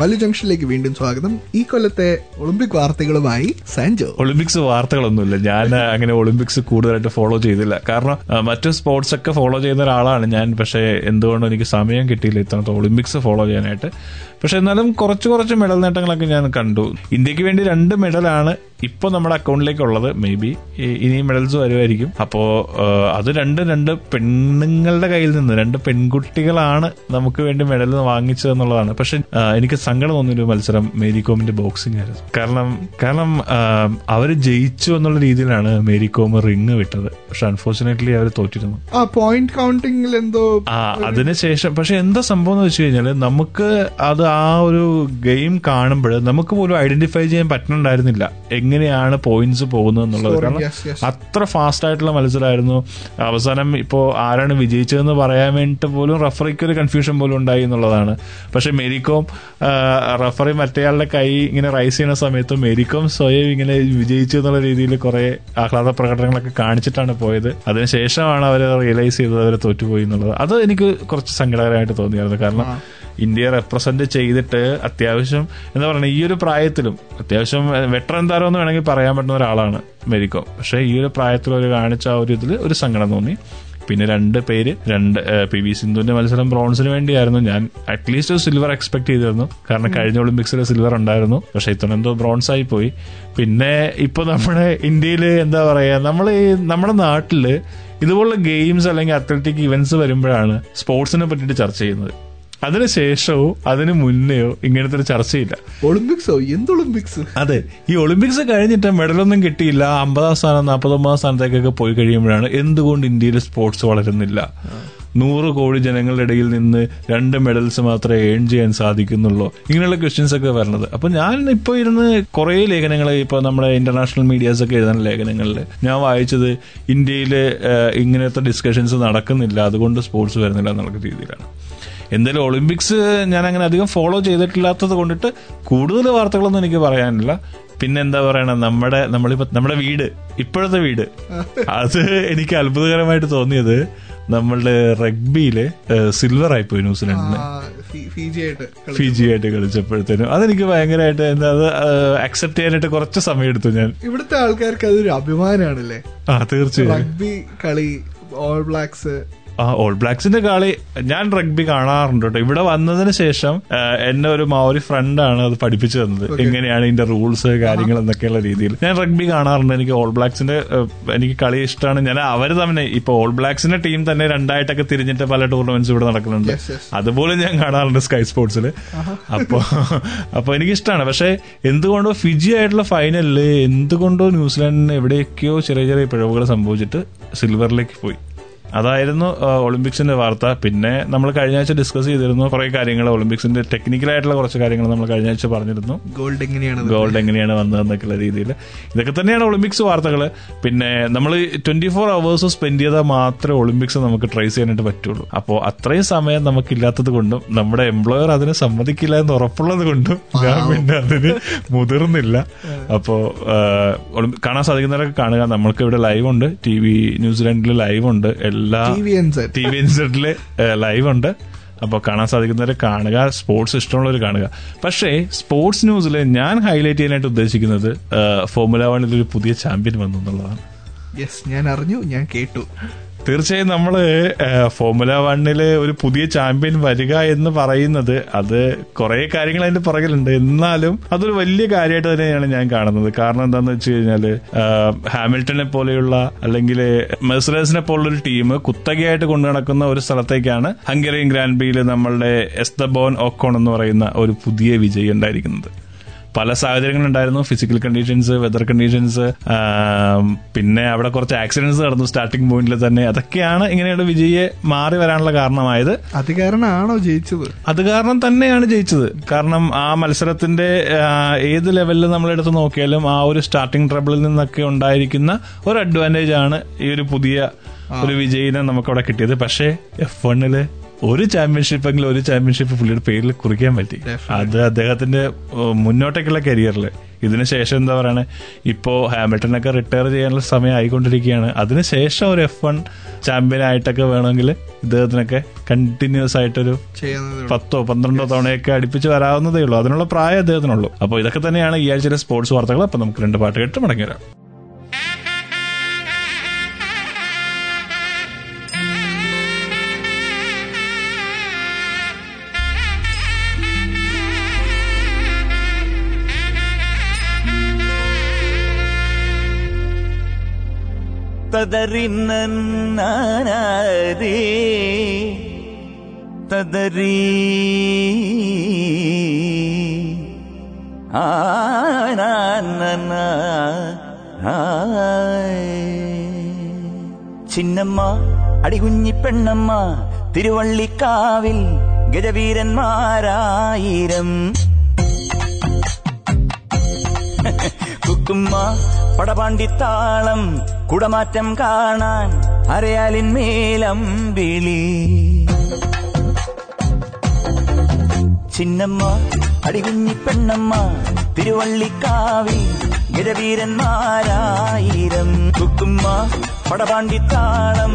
മലു ജംഗ്ഷനിലേക്ക് വീണ്ടും സ്വാഗതം. ഈ കൊല്ലത്തെ ഒളിമ്പിക് വാർത്തകളുമായി സഞ്ജു. ഒളിമ്പിക്സ് വാർത്തകളൊന്നുമില്ല, ഞാൻ അങ്ങനെ ഒളിമ്പിക്സ് കൂടുതലായിട്ട് ഫോളോ ചെയ്തില്ല. കാരണം മറ്റു സ്പോർട്സ് ഒക്കെ ഫോളോ ചെയ്യുന്ന ഒരാളാണ് ഞാൻ, പക്ഷേ എന്തുകൊണ്ടും എനിക്ക് സമയം കിട്ടിയില്ല ഇത്തവണത്തെ ഒളിമ്പിക്സ് ഫോളോ ചെയ്യാനായിട്ട്. പക്ഷെ എന്നാലും കുറച്ച് കുറച്ച് മെഡൽ നേട്ടങ്ങളൊക്കെ ഞാൻ കണ്ടു. ഇന്ത്യക്ക് വേണ്ടി രണ്ട് മെഡലാണ് ഇപ്പോൾ നമ്മുടെ അക്കൗണ്ടിലേക്കുള്ളത്. മേ ബി ഇനിയും മെഡൽസ് വരുമായിരിക്കും. അപ്പോൾ അത് രണ്ട് രണ്ട് പെണ്ണുങ്ങളുടെ കയ്യിൽ നിന്ന്, രണ്ട് പെൺകുട്ടികളാണ് നമുക്ക് വേണ്ടി മെഡൽ വാങ്ങിച്ചതെന്നുള്ളതാണ്. പക്ഷെ എനിക്ക് സങ്കടം തോന്നിയൊരു മത്സരം മേരി കോമിന്റെ ബോക്സിംഗ് ആയിരുന്നു. കാരണം കാരണം അവർ ജയിച്ചു എന്നുള്ള രീതിയിലാണ് മേരി കോം റിങ് വിട്ടത്. പക്ഷെ അൺഫോർച്ചുനേറ്റ്ലി അവർ തോറ്റിരുന്നു ആ പോയിന്റ് കൗണ്ടിംഗിൽ എന്തോ ആ അതിനുശേഷം. പക്ഷെ എന്താ സംഭവം എന്ന് വെച്ച് കഴിഞ്ഞാൽ നമുക്ക് അത് ആ ഒരു ഗെയിം കാണുമ്പോൾ നമുക്ക് പോലും ഐഡന്റിഫൈ ചെയ്യാൻ പറ്റുന്നുണ്ടായിരുന്നില്ല എങ്ങനെയാണ് പോയിന്റ്സ് പോകുന്നത് എന്നുള്ളത്. കാരണം അത്ര ഫാസ്റ്റ് ആയിട്ടുള്ള മത്സരമായിരുന്നു. അവസാനം ഇപ്പോൾ ആരാണ് വിജയിച്ചതെന്ന് പറയാൻ വേണ്ടിയിട്ട് പോലും റഫറിക്ക് ഒരു കൺഫ്യൂഷൻ പോലും ഉണ്ടായി എന്നുള്ളതാണ്. പക്ഷെ മേരി കോം റഫറി മറ്റേയാളുടെ കൈ ഇങ്ങനെ റൈസ് ചെയ്യുന്ന സമയത്ത് മേരി കോം സ്വയം ഇങ്ങനെ വിജയിച്ചു എന്നുള്ള രീതിയിൽ കുറെ ആഹ്ലാദ പ്രകടനങ്ങളൊക്കെ കാണിച്ചിട്ടാണ് പോയത്. അതിനുശേഷമാണ് അവർ റിയലൈസ് ചെയ്തത് അവർ തോറ്റുപോയി എന്നുള്ളത്. അത് എനിക്ക് കുറച്ച് സങ്കടകരമായിട്ട് തോന്നിയായിരുന്നു. കാരണം ഇന്ത്യയെ റെപ്രസെന്റ് ചെയ്തിട്ട് അത്യാവശ്യം എന്താ പറയുക, ഈ ഒരു പ്രായത്തിലും അത്യാവശ്യം വെറ്ററൻ താരം എന്ന് വേണമെങ്കിൽ പറയാൻ പറ്റുന്ന ഒരാളാണ് മേരി കോം. പക്ഷേ ഈ ഒരു പ്രായത്തിൽ ഒരു കാണിച്ച ആ ഒരു ഇതിൽ ഒരു സങ്കടം തോന്നി. പിന്നെ രണ്ട് പേര് രണ്ട് പി വി സിന്ധുവിന്റെ മത്സരം ബ്രോൺസിന് വേണ്ടിയായിരുന്നു. ഞാൻ അറ്റ്ലീസ്റ്റ് ഒരു സിൽവർ എക്സ്പെക്ട് ചെയ്തിരുന്നു, കാരണം കഴിഞ്ഞ ഒളിമ്പിക്സിൽ സിൽവർ ഉണ്ടായിരുന്നു. പക്ഷെ ഇത്തവണ എന്തോ ബ്രോൺസ് ആയി പോയി. പിന്നെ ഇപ്പൊ നമ്മുടെ ഇന്ത്യയില് എന്താ പറയാ, നമ്മൾ നമ്മുടെ നാട്ടില് ഇതുപോലുള്ള ഗെയിംസ് അല്ലെങ്കിൽ അത്ലറ്റിക് ഇവന്റ്സ് വരുമ്പോഴാണ് സ്പോർട്സിനെ പറ്റിയിട്ട് ചർച്ച ചെയ്യുന്നത്. അതിനുശേഷവും അതിന് മുന്നേയോ ഇങ്ങനത്തെ ഒരു ചർച്ചയില്ല. ഒളിമ്പിക്സോ എന്ത് ഒളിമ്പിക്സ്? അതെ, ഈ ഒളിമ്പിക്സ് കഴിഞ്ഞിട്ട് മെഡലൊന്നും കിട്ടിയില്ല, അമ്പതാം സ്ഥാനം നാൽപ്പത്തൊമ്പതാം സ്ഥാനത്തേക്കൊക്കെ പോയി കഴിയുമ്പോഴാണ് എന്തുകൊണ്ട് ഇന്ത്യയിൽ സ്പോർട്സ് വളരുന്നില്ല, നൂറ് കോടി ജനങ്ങളുടെ ഇടയിൽ നിന്ന് രണ്ട് മെഡൽസ് മാത്രമേ ഏൺ ചെയ്യാൻ സാധിക്കുന്നുള്ളൂ, ഇങ്ങനെയുള്ള ക്വസ്റ്റ്യൻസ് ഒക്കെ വരുന്നത്. അപ്പൊ ഞാൻ ഇപ്പോൾ ഇരുന്ന് കുറേ ലേഖനങ്ങൾ, ഇപ്പോൾ നമ്മുടെ ഇന്റർനാഷണൽ മീഡിയാസ് ഒക്കെ എഴുതുന്ന ലേഖനങ്ങളിൽ ഞാൻ വായിച്ചത് ഇന്ത്യയിൽ ഇങ്ങനത്തെ ഡിസ്കഷൻസ് നടക്കുന്നില്ല, അതുകൊണ്ട് സ്പോർട്സ് വരുന്നില്ല എന്നുള്ള രീതിയിലാണ്. എന്തായാലും ഒളിമ്പിക്സ് ഞാൻ അങ്ങനെ അധികം ഫോളോ ചെയ്തിട്ടില്ലാത്തത് കൊണ്ടിട്ട് കൂടുതൽ വാർത്തകളൊന്നും എനിക്ക് പറയാനില്ല. പിന്നെ എന്താ പറയണ, നമ്മുടെ നമ്മളിപ്പോ നമ്മുടെ വീട്, ഇപ്പോഴത്തെ വീട്, അത് എനിക്ക് അത്ഭുതകരമായിട്ട് തോന്നിയത് നമ്മളുടെ റഗ്ബിയില് സിൽവർ ആയിപ്പോയി ന്യൂസിലൻഡിന് ഫിജിയായിട്ട് കളിച്ചപ്പോഴത്തേനും. അതെനിക്ക് ഭയങ്കരമായിട്ട് എന്താ അത് അക്സെപ്റ്റ് ചെയ്യാനായിട്ട് കുറച്ച് സമയം എടുത്തു. ഞാൻ ഇവിടുത്തെ ആൾക്കാർക്ക് അതൊരു അഭിമാനമാണല്ലേ? ആ തീർച്ചയായും. റഗ്ബി കളി, ഓൾ ബ്ലാക്സ് ആ ഓൾ ബ്ലാക്സിന്റെ കളി ഞാൻ റഗ്ബി കാണാറുണ്ട് കേട്ടോ. ഇവിടെ വന്നതിന് ശേഷം എന്നെ ഒരു മാവോരി ഫ്രണ്ടാണ് അത് പഠിപ്പിച്ചു തന്നത്, എങ്ങനെയാണ് ഇതിന്റെ റൂൾസ് കാര്യങ്ങൾ എന്നൊക്കെയുള്ള രീതിയിൽ. ഞാൻ റഗ്ബി കാണാറുണ്ട്, എനിക്ക് ഓൾ ബ്ലാക്സിന്റെ എനിക്ക് കളി ഇഷ്ടമാണ്. ഞാൻ അവർ തന്നെ ഇപ്പൊ ഓൾ ബ്ലാക്സിന്റെ ടീം തന്നെ രണ്ടായിട്ടൊക്കെ തിരിഞ്ഞിട്ട് പല ടൂർണമെന്റ്സ് ഇവിടെ നടക്കുന്നുണ്ട്, അതുപോലെ ഞാൻ കാണാറുണ്ട് സ്കൈ സ്പോർട്സിൽ. അപ്പൊ അപ്പൊ എനിക്കിഷ്ടമാണ്. പക്ഷെ എന്തുകൊണ്ടോ ഫിജി ആയിട്ടുള്ള ഫൈനലിൽ എന്തുകൊണ്ടോ ന്യൂസിലാൻഡിന് എവിടെയൊക്കെയോ ചെറിയ ചെറിയ പിഴവുകൾ സംഭവിച്ചിട്ട് സിൽവറിലേക്ക് പോയി. അതായിരുന്നു ഒളിമ്പിക്സിന്റെ വാർത്ത. പിന്നെ നമ്മൾ കഴിഞ്ഞ ആഴ്ച ഡിസ്കസ് ചെയ്തിരുന്നു കുറെ കാര്യങ്ങൾ, ഒളിമ്പിക്സിന്റെ ടെക്നിക്കലായിട്ടുള്ള കുറച്ച് കാര്യങ്ങൾ നമ്മൾ കഴിഞ്ഞ ആഴ്ച പറഞ്ഞിരുന്നു. ഗോൾഡ് എങ്ങനെയാണ് ഗോൾഡ് എങ്ങനെയാണ് വന്നതെന്നൊക്കെയുള്ള രീതിയിൽ ഇതൊക്കെ തന്നെയാണ് ഒളിമ്പിക്സ് വാർത്തകൾ. പിന്നെ നമ്മൾ ട്വന്റി ഫോർ അവേഴ്സ് സ്പെൻഡ് ചെയ്താൽ മാത്രമേ ഒളിമ്പിക്സ് നമുക്ക് ട്രേസ് ചെയ്യാനായിട്ട് പറ്റുള്ളൂ. അപ്പോൾ അത്രയും സമയം നമുക്കില്ലാത്തത് കൊണ്ടും നമ്മുടെ എംപ്ലോയർ അതിനെ സമ്മതിക്കില്ല എന്ന് ഉറപ്പുള്ളത് കൊണ്ടും ഞാൻ പിന്നെ അതിന് മുതിർന്നില്ല. അപ്പോൾ കാണാൻ സാധിക്കുന്നവരൊക്കെ കാണുക. നമ്മൾക്ക് ഇവിടെ ലൈവ് ഉണ്ട്, ടി വി ന്യൂസിലാൻഡിൽ ലൈവ് ഉണ്ട്, എല്ലാ ടി വി എൻസെറ്റില് ലൈവ് ഉണ്ട്. അപ്പോൾ കാണാൻ സാധിക്കുന്നവരെ കാണുക, സ്പോർട്സ് ഇഷ്ടമുള്ളവർ കാണുക. പക്ഷേ സ്പോർട്സ് ന്യൂസിൽ ഞാൻ ഹൈലൈറ്റ് ചെയ്യാനായിട്ട് ഉദ്ദേശിക്കുന്നത് ഫോർമുല വണ്ണിൽ ഒരു പുതിയ ചാമ്പ്യൻ വന്നു എന്നുള്ളതാണ്. യെസ്, ഞാൻ അറിഞ്ഞു, ഞാൻ കേട്ടു. തീർച്ചയായും നമ്മള് ഫോർമുല വണ്ണില് ഒരു പുതിയ ചാമ്പ്യൻ വരിക എന്ന് പറയുന്നത്, അത് കുറെ കാര്യങ്ങൾ അതിന്റെ പുറകിലുണ്ട്. എന്നാലും അതൊരു വലിയ കാര്യമായിട്ട് തന്നെയാണ് ഞാൻ കാണുന്നത്. കാരണം എന്താന്ന് വെച്ച് കഴിഞ്ഞാല് ഹാമിൽട്ടനെ പോലെയുള്ള അല്ലെങ്കിൽ മെഴ്സഡീസിനെ പോലുള്ള ഒരു ടീം കുത്തകയായിട്ട് കൊണ്ടു നടക്കുന്ന ഒരു സ്ഥലത്തേക്കാണ് ഹംഗേറിയൻ ഗ്രാൻഡ് പ്രീയിൽ നമ്മളുടെ എസ്തബോൻ ഒക്കോൺ എന്ന് പറയുന്ന ഒരു പുതിയ വിജയി ഉണ്ടായിരിക്കുന്നത്. പല സാഹചര്യങ്ങളുണ്ടായിരുന്നു, ഫിസിക്കൽ കണ്ടീഷൻസ്, വെതർ കണ്ടീഷൻസ്, പിന്നെ അവിടെ കുറച്ച് ആക്സിഡന്റ്സ് നടന്നു സ്റ്റാർട്ടിംഗ് പോയിന്റിൽ തന്നെ. അതൊക്കെയാണ് ഇങ്ങനെയുള്ള വിജയിയെ മാറി വരാനുള്ള കാരണമായത്. അത് കാരണമാണോ ജയിച്ചത്? അത് കാരണം തന്നെയാണ് ജയിച്ചത്. കാരണം ആ മത്സരത്തിന്റെ ഏത് ലെവലിൽ നമ്മളെടുത്ത് നോക്കിയാലും ആ ഒരു സ്റ്റാർട്ടിംഗ് ട്രബിളിൽ നിന്നൊക്കെ ഉണ്ടായിരിക്കുന്ന ഒരു അഡ്വാൻറ്റേജ് ആണ് ഈ ഒരു പുതിയ ഒരു വിജയിനെ നമുക്കവിടെ കിട്ടിയത്. പക്ഷേ എഫ് വണ്ണില് ഒരു ചാമ്പ്യൻഷിപ്പ് എങ്കിലും ഒരു ചാമ്പ്യൻഷിപ്പ് പുള്ളിയുടെ പേരിൽ കുറിക്കാൻ പറ്റി. അത് അദ്ദേഹത്തിന്റെ മുന്നോട്ടേക്കുള്ള കരിയറിൽ. ഇതിനുശേഷം എന്താ പറയണേ, ഇപ്പോൾ ഹാമിൽട്ടനൊക്കെ റിട്ടയർ ചെയ്യാനുള്ള സമയം ആയിക്കൊണ്ടിരിക്കുകയാണ്. അതിനുശേഷം ഒരു എഫ് വൺ ചാമ്പ്യനായിട്ടൊക്കെ വേണമെങ്കിൽ ഇദ്ദേഹത്തിനൊക്കെ കണ്ടിന്യൂസ് ആയിട്ടൊരു പത്തോ പന്ത്രണ്ടോ തവണയൊക്കെ അടുപ്പിച്ച് വരാവുന്നതേ ഉള്ളൂ. അതിനുള്ള പ്രായം അദ്ദേഹത്തിനുള്ളൂ. അപ്പോൾ ഇതൊക്കെ തന്നെയാണ് ഈ ആഴ്ചയിലെ സ്പോർട്സ് വാർത്തകൾ. അപ്പോൾ നമുക്ക് രണ്ട് പാട്ട് കേട്ട് മടങ്ങി വരാം. ತದರಿ ನನ್ನಾನಾದೆ ತದರಿ ಆನನ್ನ ಚಿನ್ನಮ್ಮ ಅಡಿಗುഞ്ഞി പെണ്ണമ്മ തിരുവള്ളിക്കാവിൽ ഗജവീരന്മാരായിരം കുക്കുമ്മ പടപാണ്ടിത്താളം കുടമാറ്റം കാണാൻ അരയാലിൻ മേലം വിളി ചിന്നമ്മ അടികുഞ്ഞി പെണ്ണമ്മ തിരുവള്ളിക്കാവിൽ ഗജവീരന്മാരായിരം കുക്കുമ്മ പടപാണ്ടിത്താളം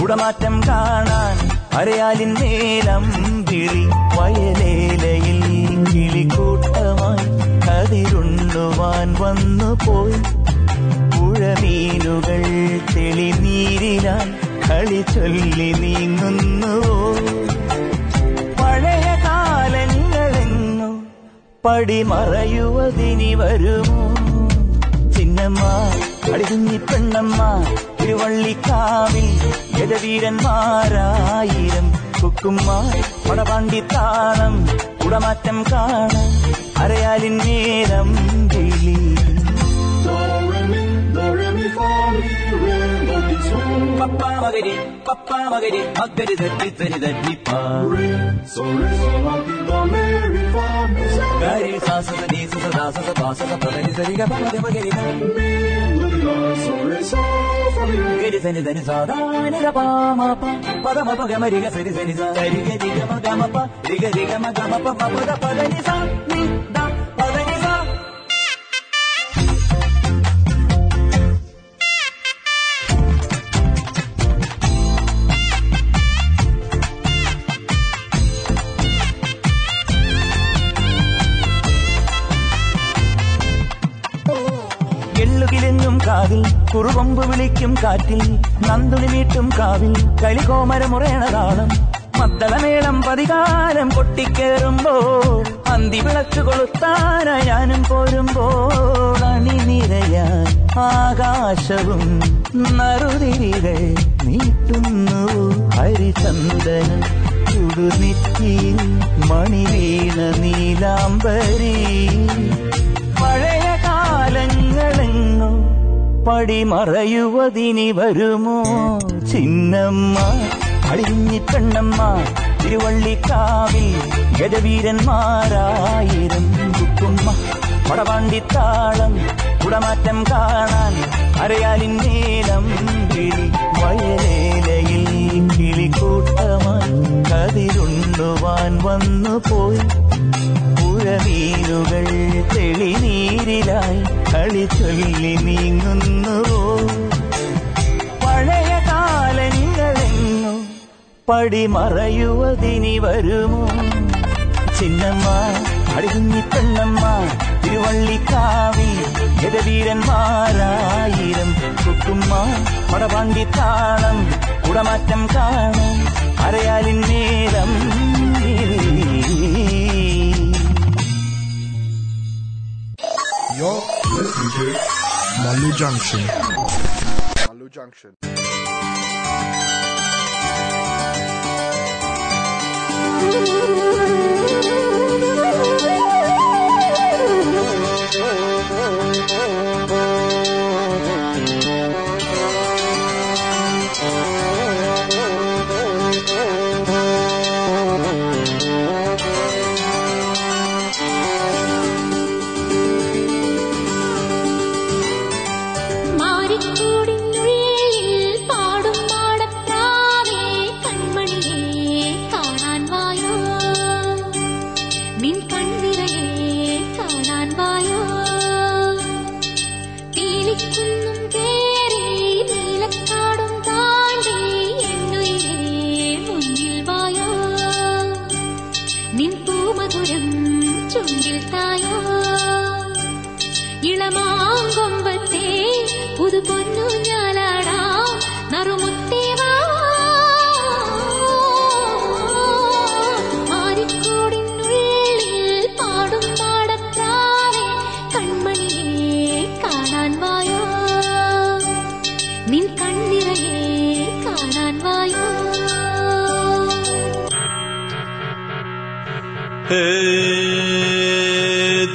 കുടമാറ്റം കാണാൻ അരയാലിൻ മേലം വിളി വയലേലയിൽ കിളിക്കൂട്ടമായി കതിരുണ്ണുവാൻ വന്നുപോയി മീനുകൾ തെളിനീരിലാൽ കളി ചൊല്ലി നീങ്ങുന്നുവോ പഴയ കാലങ്ങളെന്നു പടിമറയുവതിനി വരുമോ ചിന്നമ്മ അടികുഞ്ഞി പെണ്ണമ്മ തിരുവള്ളിക്കാവിൽ ഗജവീരന്മാരായിരം കുക്കുമ്മ പടപാണ്ടിത്താളം കുടമാറ്റം കാണാൻ അരയാലിൻ നേരം വിളി പപ്പാ മകരി പപ്പാ മകരി മകരി തട്ടി തരി തട്ടി പാരി സാസത നീ സദാസത പാസത പതനി തരി പതി മകരി ഗരി സനി ധനി സാധാനി പാമ പദമ പകമരി സരി സനി സരി ഗരി ഗമ ഗമ ഗരി ഗരി ഗമ ഗമ പദ പദനി സ നി ദ പദനി സ കാതിൽ കുറുകൊമ്പ് വിളിക്കും കാറ്റിൽ നന്ദുണി മീട്ടും കാവിൽ കലികോമരമുറയണതാളം മദ്ദളമേളം പതികാലം കൊട്ടിക്കേറുമ്പോൾ അന്തി വിളച്ചു കൊളുത്താന ഞാനും പോരുമ്പോൾ അണിനിരയാൻ ആകാശവും നറുതിരികൾ നീട്ടുന്നു ഹരിചന്ദനം ചുടുനെറ്റിയിൽ മണിവീണ നീലാംബരി പഴയ കാലങ്ങളെങ്ങോ പടി മറയുവതിനി വരുമോ ചിന്നമ്മ? അളിഞ്ഞിക്കണ്ണമ്മ തിരുവള്ളിക്കാവിൽ ഗജവീരന്മാരായിരം കുക്കുമ്മ. പടവാണ്ടിത്താളം കുടമാറ്റം കാണാൻ അരയാലിൻ നീലം കിളി വയലേലയിൽ കിളിക്കൂട്ടമായി കതിരുണ്ണുവാൻ വന്നു പോയി. പുഴമീനുകൾ തെളിനീരിലായി കളി ചൊല്ലി നീങ്ങുന്നുവോ? പഴയ കാലങ്ങളെങ്ങും പടിമറയുവതിനി വരുമോ ചിന്നമ്മ? അടിഞ്ഞിക്കണ്ണമ്മ തിരുവള്ളിക്കാവിൽ ഗജവീരന്മാരായിരം കുക്കുമ്മ. പടവാണ്ടിത്താളം കുടമാറ്റം കാണും അരയാലിൻ നേരം. You're listening to Manu Junction. Manu Junction.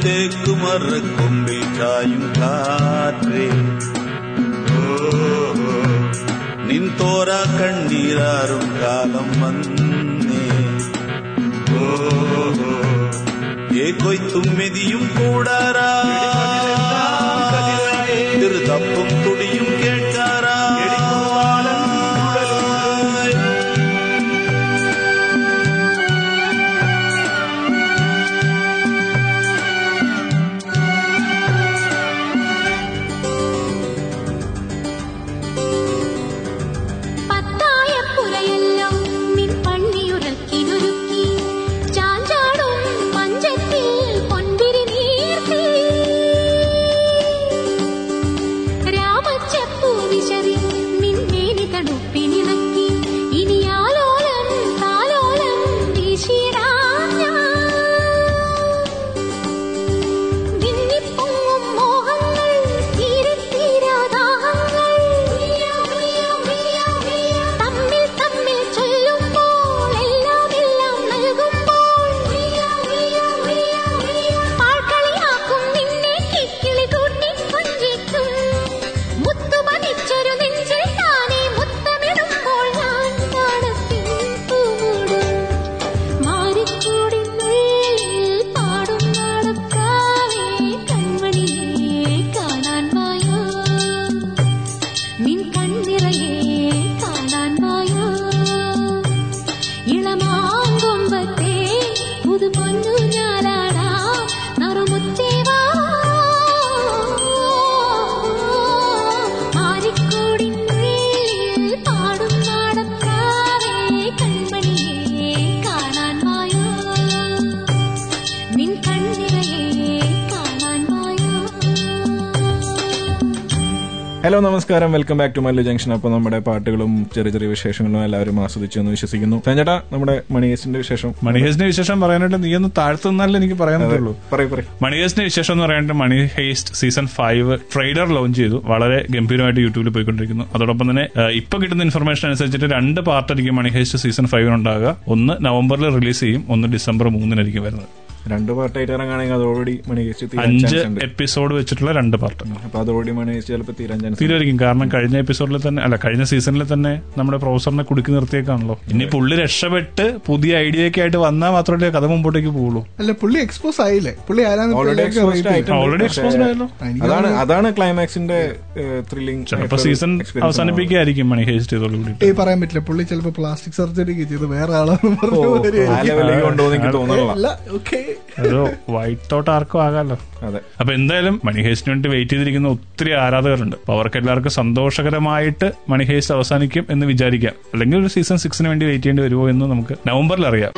തെക്കുമറക്കൊമ്പിൽ ചായും കാറ്റേ നിൻ തോരാ കണ്ണീരാറും കാലം വന്നേ. ഓഹോ ഏ കൊയ്ത്തും മെതിയും കൂടാറാ, തിരുതപ്പും തുടിയും കേൾക്കാറാ. ഹലോ, നമസ്കാരം, welcome back to Mallu junction. അപ്പോൾ നമ്മുടെ പാട്ടുകളും ചെറിയ ചെറിയ വിശേഷങ്ങളും എല്ലാവരും ആസ്വദിച്ചു എന്ന് വിശ്വസിക്കുന്നു. ചേട്ടാ, നമ്മുടെ മണിയേഴ്സിന്റെ വിശേഷം മണിഹേഴ്സിന്റെ വിശേഷം പറയാനായിട്ട് നീ ഒന്ന് താഴ്ത്തുന്നാലും എനിക്ക് പറയാനുള്ളൂ. മണിഹേഴ്സിന്റെ വിശേഷം എന്ന് പറയാനായിട്ട് Money Heist season five trailer launch ചെയ്തു. വളരെ ഗംഭീരമായിട്ട് യൂട്യൂബിൽ പോയിക്കൊണ്ടിരിക്കുന്നു. അതോടൊപ്പം തന്നെ ഇപ്പൊ കിട്ടുന്ന ഇൻഫർമേഷൻ അനുസരിച്ചിട്ട് രണ്ട് പാർട്ടായിരിക്കും മണി ഹേസ്റ്റ് സീസൺ ഫൈവിനുണ്ടാകുക. ഒന്ന് നവംബറിൽ റിലീസ് ചെയ്യും, ഒന്ന് ഡിസംബർ മൂന്നിനായിരിക്കും വരുന്നത്. രണ്ട് പാർട്ടായിട്ട് ഇറങ്ങുകയാണെങ്കിൽ അതോടി മണി കേസ് അഞ്ച് എപ്പിസോഡ് വെച്ചിട്ടുള്ള രണ്ട് പാർട്ട്. അപ്പൊ അതോടി മണി കേസ് ചിലപ്പോൾ തീരാൻ ചാൻസ് തീരുമായിരിക്കും. കാരണം കഴിഞ്ഞ എപ്പിസോഡിൽ തന്നെ അല്ല കഴിഞ്ഞ സീസണിൽ തന്നെ നമ്മുടെ പ്രൊഫസറിനെ കുടുക്കി നിർത്തിയേക്കാണല്ലോ. ഇനി പുള്ളി രക്ഷപ്പെട്ട് പുതിയ ഐഡിയ ഒക്കെ ആയിട്ട് വന്നാൽ മാത്രമല്ലേ കഥ മുമ്പോട്ടേക്ക് പോകുള്ളൂ. അല്ല പുള്ളി എക്സ്പോസ് ആയില്ലേ, പുള്ളി ഓൾറെഡി എക്സ്പോസ്ഡ് ആയല്ലോ. അതാണ് അതാണ് ക്ലൈമാക്സിന്റെ ത്രില്ലിംഗ്. ചിലപ്പോൾ സീസൺ അവസാനിപ്പിക്കുകയായിരിക്കും മണി കേസ് ചെയ്തോളൂ. പറയാൻ പറ്റില്ല, പുള്ളി ചിലപ്പോൾ പ്ലാസ്റ്റിക് സർജറി ചെയ്ത് വേറെ ആളാണെന്ന് ആകാലോ. അതെ, അപ്പൊ എന്തായാലും മണി ഹേസ്റ്റിന് വേണ്ടി വെയിറ്റ് ചെയ്തിരിക്കുന്ന ഒത്തിരി ആരാധകരുണ്ട്. അപ്പൊ അവർക്ക് എല്ലാവർക്കും സന്തോഷകരമായിട്ട് മണി ഹേസ്റ്റ് അവസാനിക്കും എന്ന് വിചാരിക്കാം. അല്ലെങ്കിൽ ഒരു സീസൺ സിക്സിന് വേണ്ടി വെയിറ്റ് ചെയ്യേണ്ടി വരുമോ എന്ന് നമുക്ക് നവംബറിൽ അറിയാം.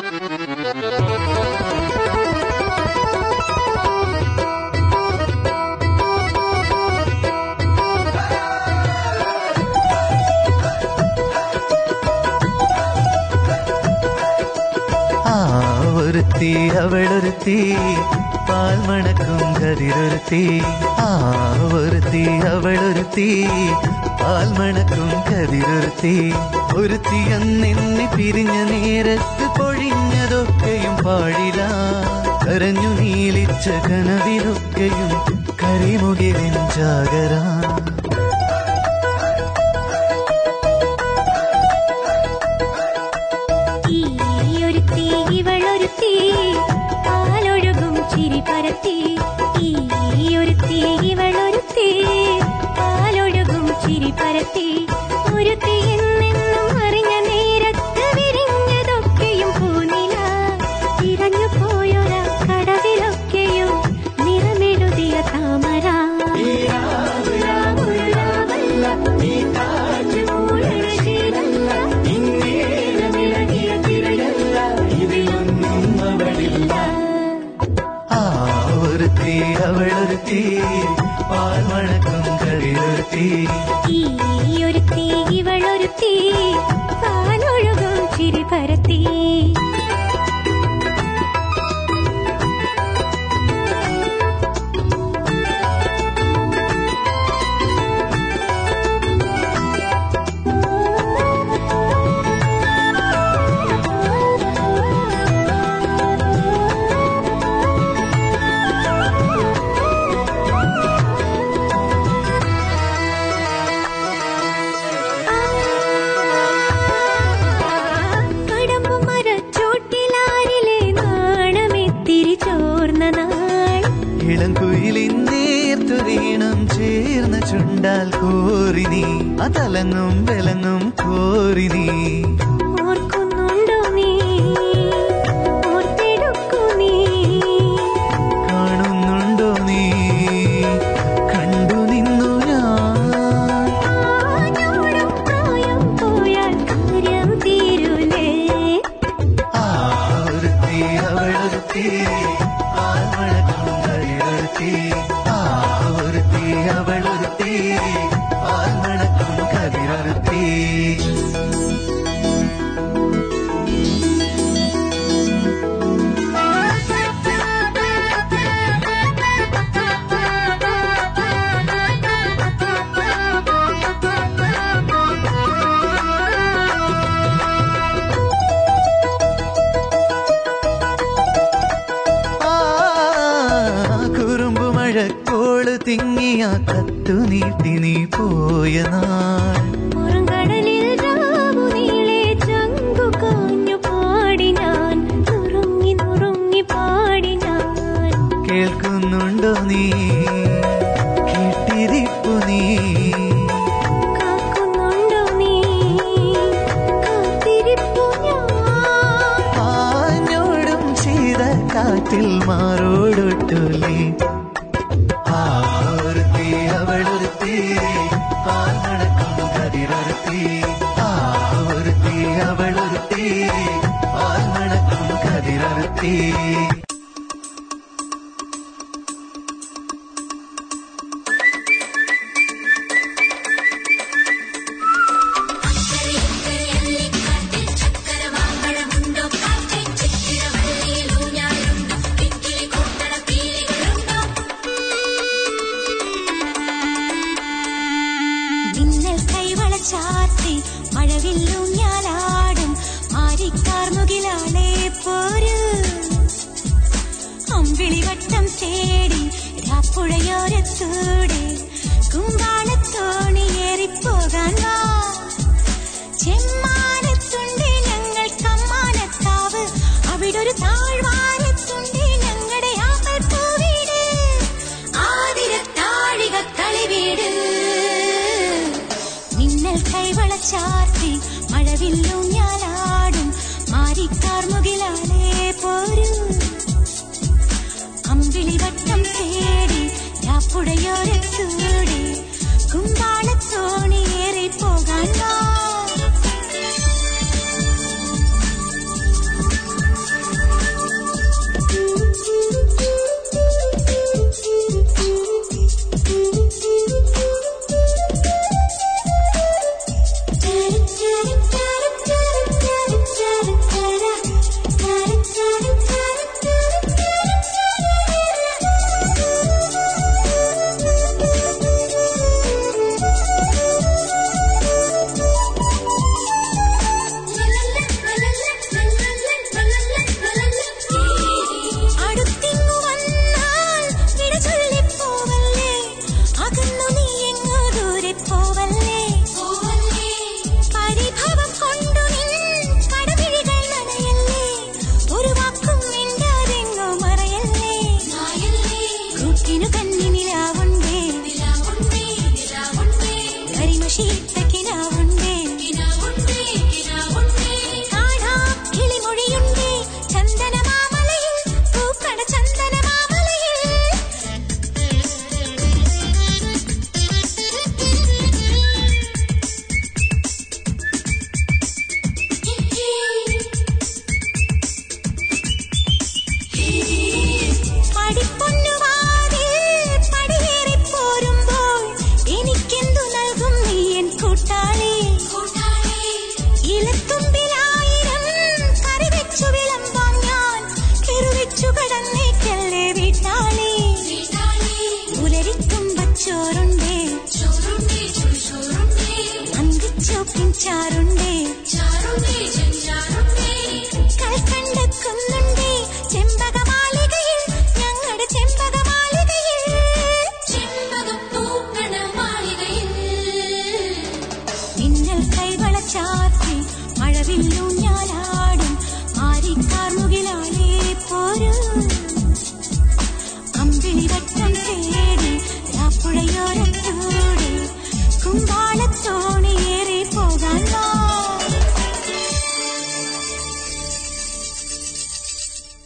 അവളൊരുത്തി പാൽമണക്കും കതിരൊരുത്തി, ആ ഒരുത്തി അവളൊരുത്തി പാൽമണക്കും കതിരൊരുത്തി, ഒരുത്തിയെന്നെ പിരിഞ്ഞ നേരത്ത് പൊഴിഞ്ഞതൊക്കെയും പാടില്ല, കരഞ്ഞു നീലിച്ച കനവിലൊക്കെയും കരിമുകിലിൻ ജാഗര. വിളിവട്ടം തേടി രാപ്പുഴയോരത്തൂടെ കുങ്കാണത്തോണിയേറിപ്പോകാൻ വാ. ചെമ്മാനത്തുണ്ട് ഞങ്ങൾ കമ്മാനത്താവ്, അവിടൊരു താഴ്വാനത്തുണ്ട് ഞങ്ങളുടെ ആപ്പിൾ വീട്, ആതിര താഴിക കളി വീട്. മിന്നൽ കൈവള ചാർത്തി മഴവില്ലും ഞാനാടും മാരിക്കാർ മുകിലാലേ പോരൂ. അമ്പിളിവട്ടം തേടി രാപ്പുഴയോരത്തൂടെ കുങ്കാണത്തോണിയേറിപ്പോകാൻ വാ.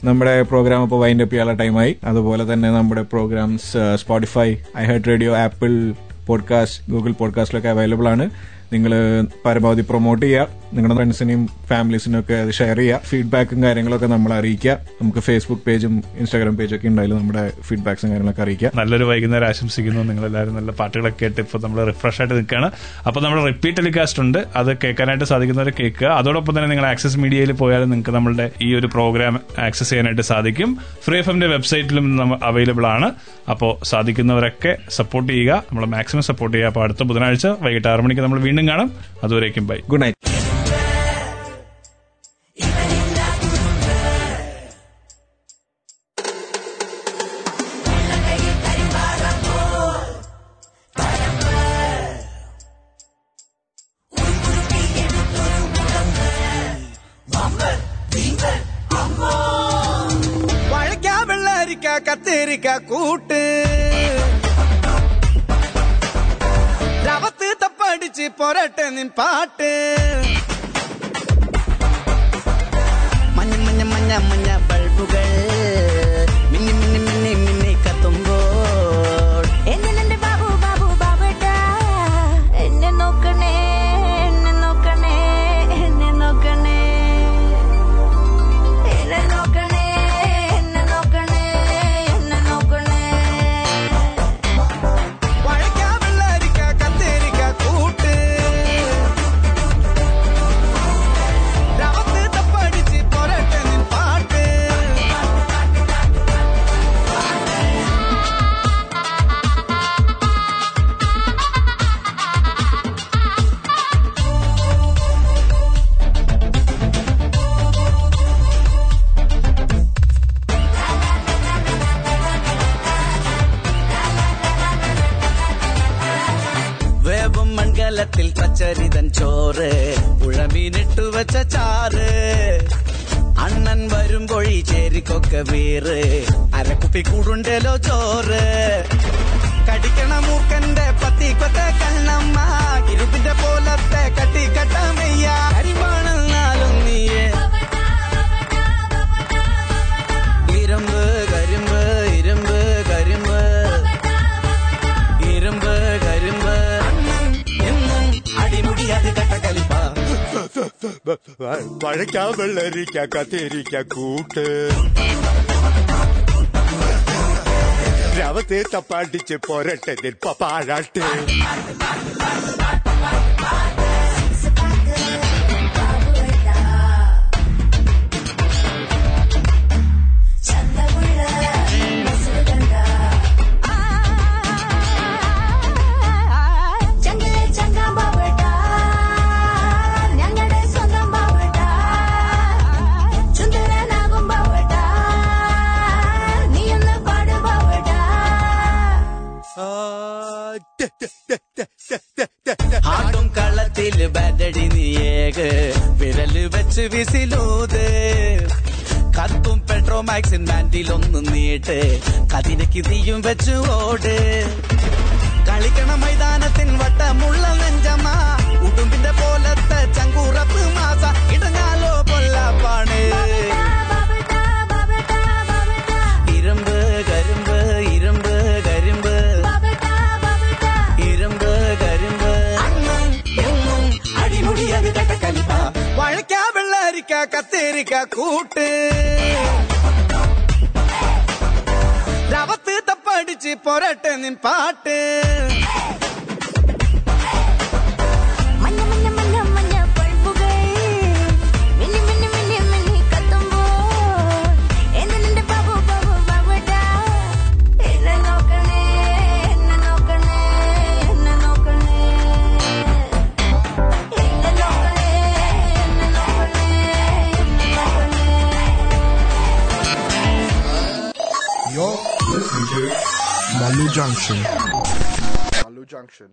നമ്മുടെ പ്രോഗ്രാം ഇപ്പോൾ വൈൻഡ് അപ്പ് ചെയ്യാനുള്ള ടൈമായി. അതുപോലെ തന്നെ നമ്മുടെ programmes Spotify, iHeart radio, Apple podcast, Google പോഡ്കാസ്റ്റിലൊക്കെ അവൈലബിൾ ആണ്. നിങ്ങൾ പരമാവധി പ്രൊമോട്ട് ചെയ്യുക, നിങ്ങളുടെ ഫ്രണ്ട്സിനെയും ഫാമിലീസിനും ഒക്കെ അത് ഷെയർ ചെയ്യുക. ഫീഡ്ബാക്കും കാര്യങ്ങളൊക്കെ നമ്മളെ അറിയിക്കുക. നമുക്ക് ഫേസ്ബുക്ക് പേജും ഇൻസ്റ്റാഗ്രാം പേജും ഒക്കെ ഉണ്ടായാലും നമ്മുടെ ഫീഡ്ബാക്സും കാര്യങ്ങളൊക്കെ അറിയിക്കുക. നല്ലൊരു വൈകുന്നേരം ആശംസിക്കുന്നു. നിങ്ങളെല്ലാവരും നല്ല പാട്ടുകളൊക്കെ കേട്ട് ഇപ്പോൾ നമ്മൾ റിഫ്രഷ് ആയിട്ട് നിൽക്കുകയാണ്. അപ്പോൾ നമ്മുടെ റിപ്പീറ്റ് ടെലികാസ്റ്റ് ഉണ്ട്, അത് കേൾക്കാനായിട്ട് സാധിക്കുന്നവർ കേൾക്കുക. അതോടൊപ്പം തന്നെ നിങ്ങൾ ആക്സസ് മീഡിയയിൽ പോയാലും നിങ്ങൾക്ക് നമ്മുടെ ഈ ഒരു പ്രോഗ്രാം ആക്സസ് ചെയ്യാനായിട്ട് സാധിക്കും. ഫ്രീ എഫ്എമ്മിന്റെ വെബ്സൈറ്റിലും അവൈലബിൾ ആണ്. അപ്പോൾ സാധിക്കുന്നവരൊക്കെ സപ്പോർട്ട് ചെയ്യുക, നമ്മൾ മാക്സിമം സപ്പോർട്ട് ചെയ്യുക. അപ്പോൾ അടുത്ത ബുധനാഴ്ച വൈകിട്ട് ആറ് മണിക്ക് നമ്മൾ വീണ്ടും കാണാം. അതുവരേക്കും ബൈ, ഗുഡ് നൈറ്റ്. കത്തിരിക്ക കൂട്ട് രവത്ത് തപ്പടിച്ച് പൊരട്ടെ നിൻ പാട്ട്. മഞ്ഞ മഞ്ഞ മഞ്ഞ മഞ്ഞ ബൾബുകൾ മിന്നി മിന്നി മിന്നി മിന്നി കത്തുമ്പോൾ എന്നെ നിന്റെ ബാബു ബാബു ബാബട്ട എന്നെ നോക്കണേ എന്നെ നോക്കണേ എന്നെ നോക്കണേ എന്നെ നോക്കണേ അമ്പലത്തിൽ പച്ചരിതൻ ചോറ്, പുഴമീനിട്ടു വച്ച ചാറ്, അണ്ണൻ വരുമ്പൊഴി ചേരിക്കൊക്കെ വീറ്, അരക്കുപ്പി കൂടുണ്ടല്ലോ ചോറ്. കടിക്കണ മൂക്കന്റെ പത്തിക്കൊത്ത കണ്ണമ്മ, ഇരുപ്പിന്റെ പോലത്തെ കട്ടിക്കട്ടമയ്യ, കരിമാണെന്നാലും നീയെ ഇരുമ്പ് കരിമ്പ് ഇരുമ്പ് കരിമ്പ് ഇരുമ്പ് കരിമ്പ് എന്നും അടിമുടി അത് കട്ടകലിപ്പ വഴക്കാ വെള്ളരിക്ക കത്തിരിക്ക കൂട്ട് ദ്രവത്തെ തപ്പാട്ടിച്ച് പോരട്ടെ നിൽപ്പ പാഴാട്ട് ആടും കളത്തിൽ ബദടി നീയേക്ക് വിരല് വെച്ച് വിസിലൂത്, കത്തും പെട്രോമാക്സിൻ ബാൻഡിലൊന്നും നീട്ട് കതിരക്ക് തീയും വെച്ച് ഓട്. കളിക്കണ മൈതാനത്തിൻ വട്ടമുള്ള നെഞ്ചമ്മ, ഉടുമ്പിന്റെ പോലത്തെ ചങ്കൂറപ്പ് മാസ, ഇടങ്ങാലോ കൊല്ലാപ്പാണ് ഇരുമ്പ് കരിമ്പ് ഇരുമ്പ് കരിമ്പ് ഇരുമ്പ് കരിമ്പ് എന്നും അടിമുടി അത് കട്ടക്കലിപ്പ വഴക്കാ വെള്ളരിക്ക കത്തേരിക്ക കൂട്ട് രവത്ത് തപ്പടിച്ച് പൊരട്ടെ നിൻ പാട്ട്. Manu Junction. Manu Junction.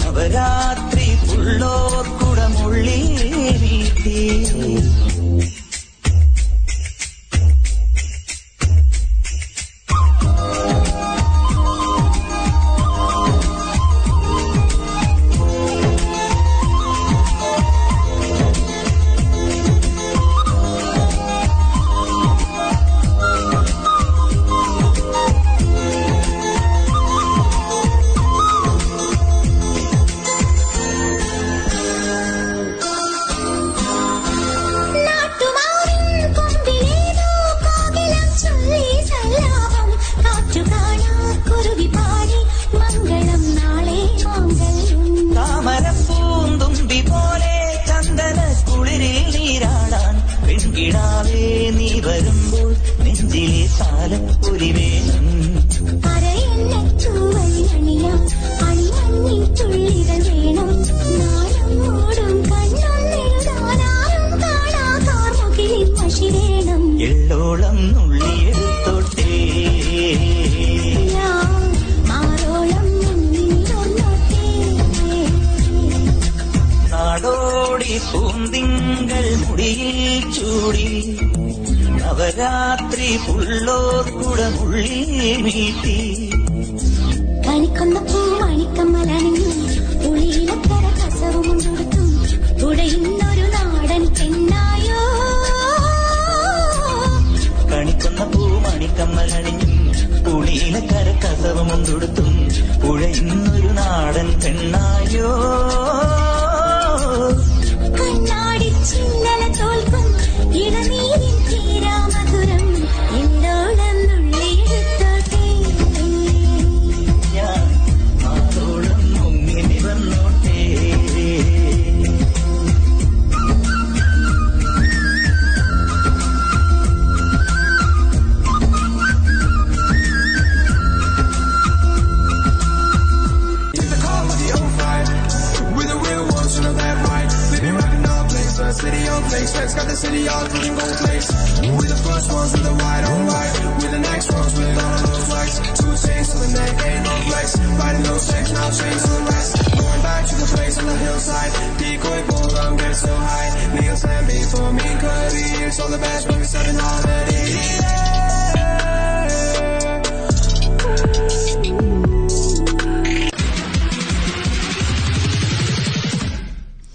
Navaratri പുള്ളോർ കുടമുള്ളേരീട്ടി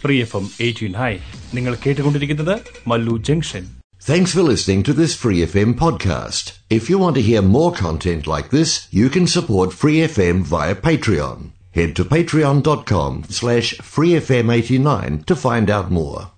Free എഫ് എം എൺപത്തിമൂന്ന്. നിങ്ങൾ കേട്ടുകൊണ്ടിരിക്കുന്നത് Mallu Junction. Thanks for listening to this Free F M podcast. If you want to hear more content like this, you can support Free F M via Patreon. Head to patreon dot com slash free f m eight nine to find out more.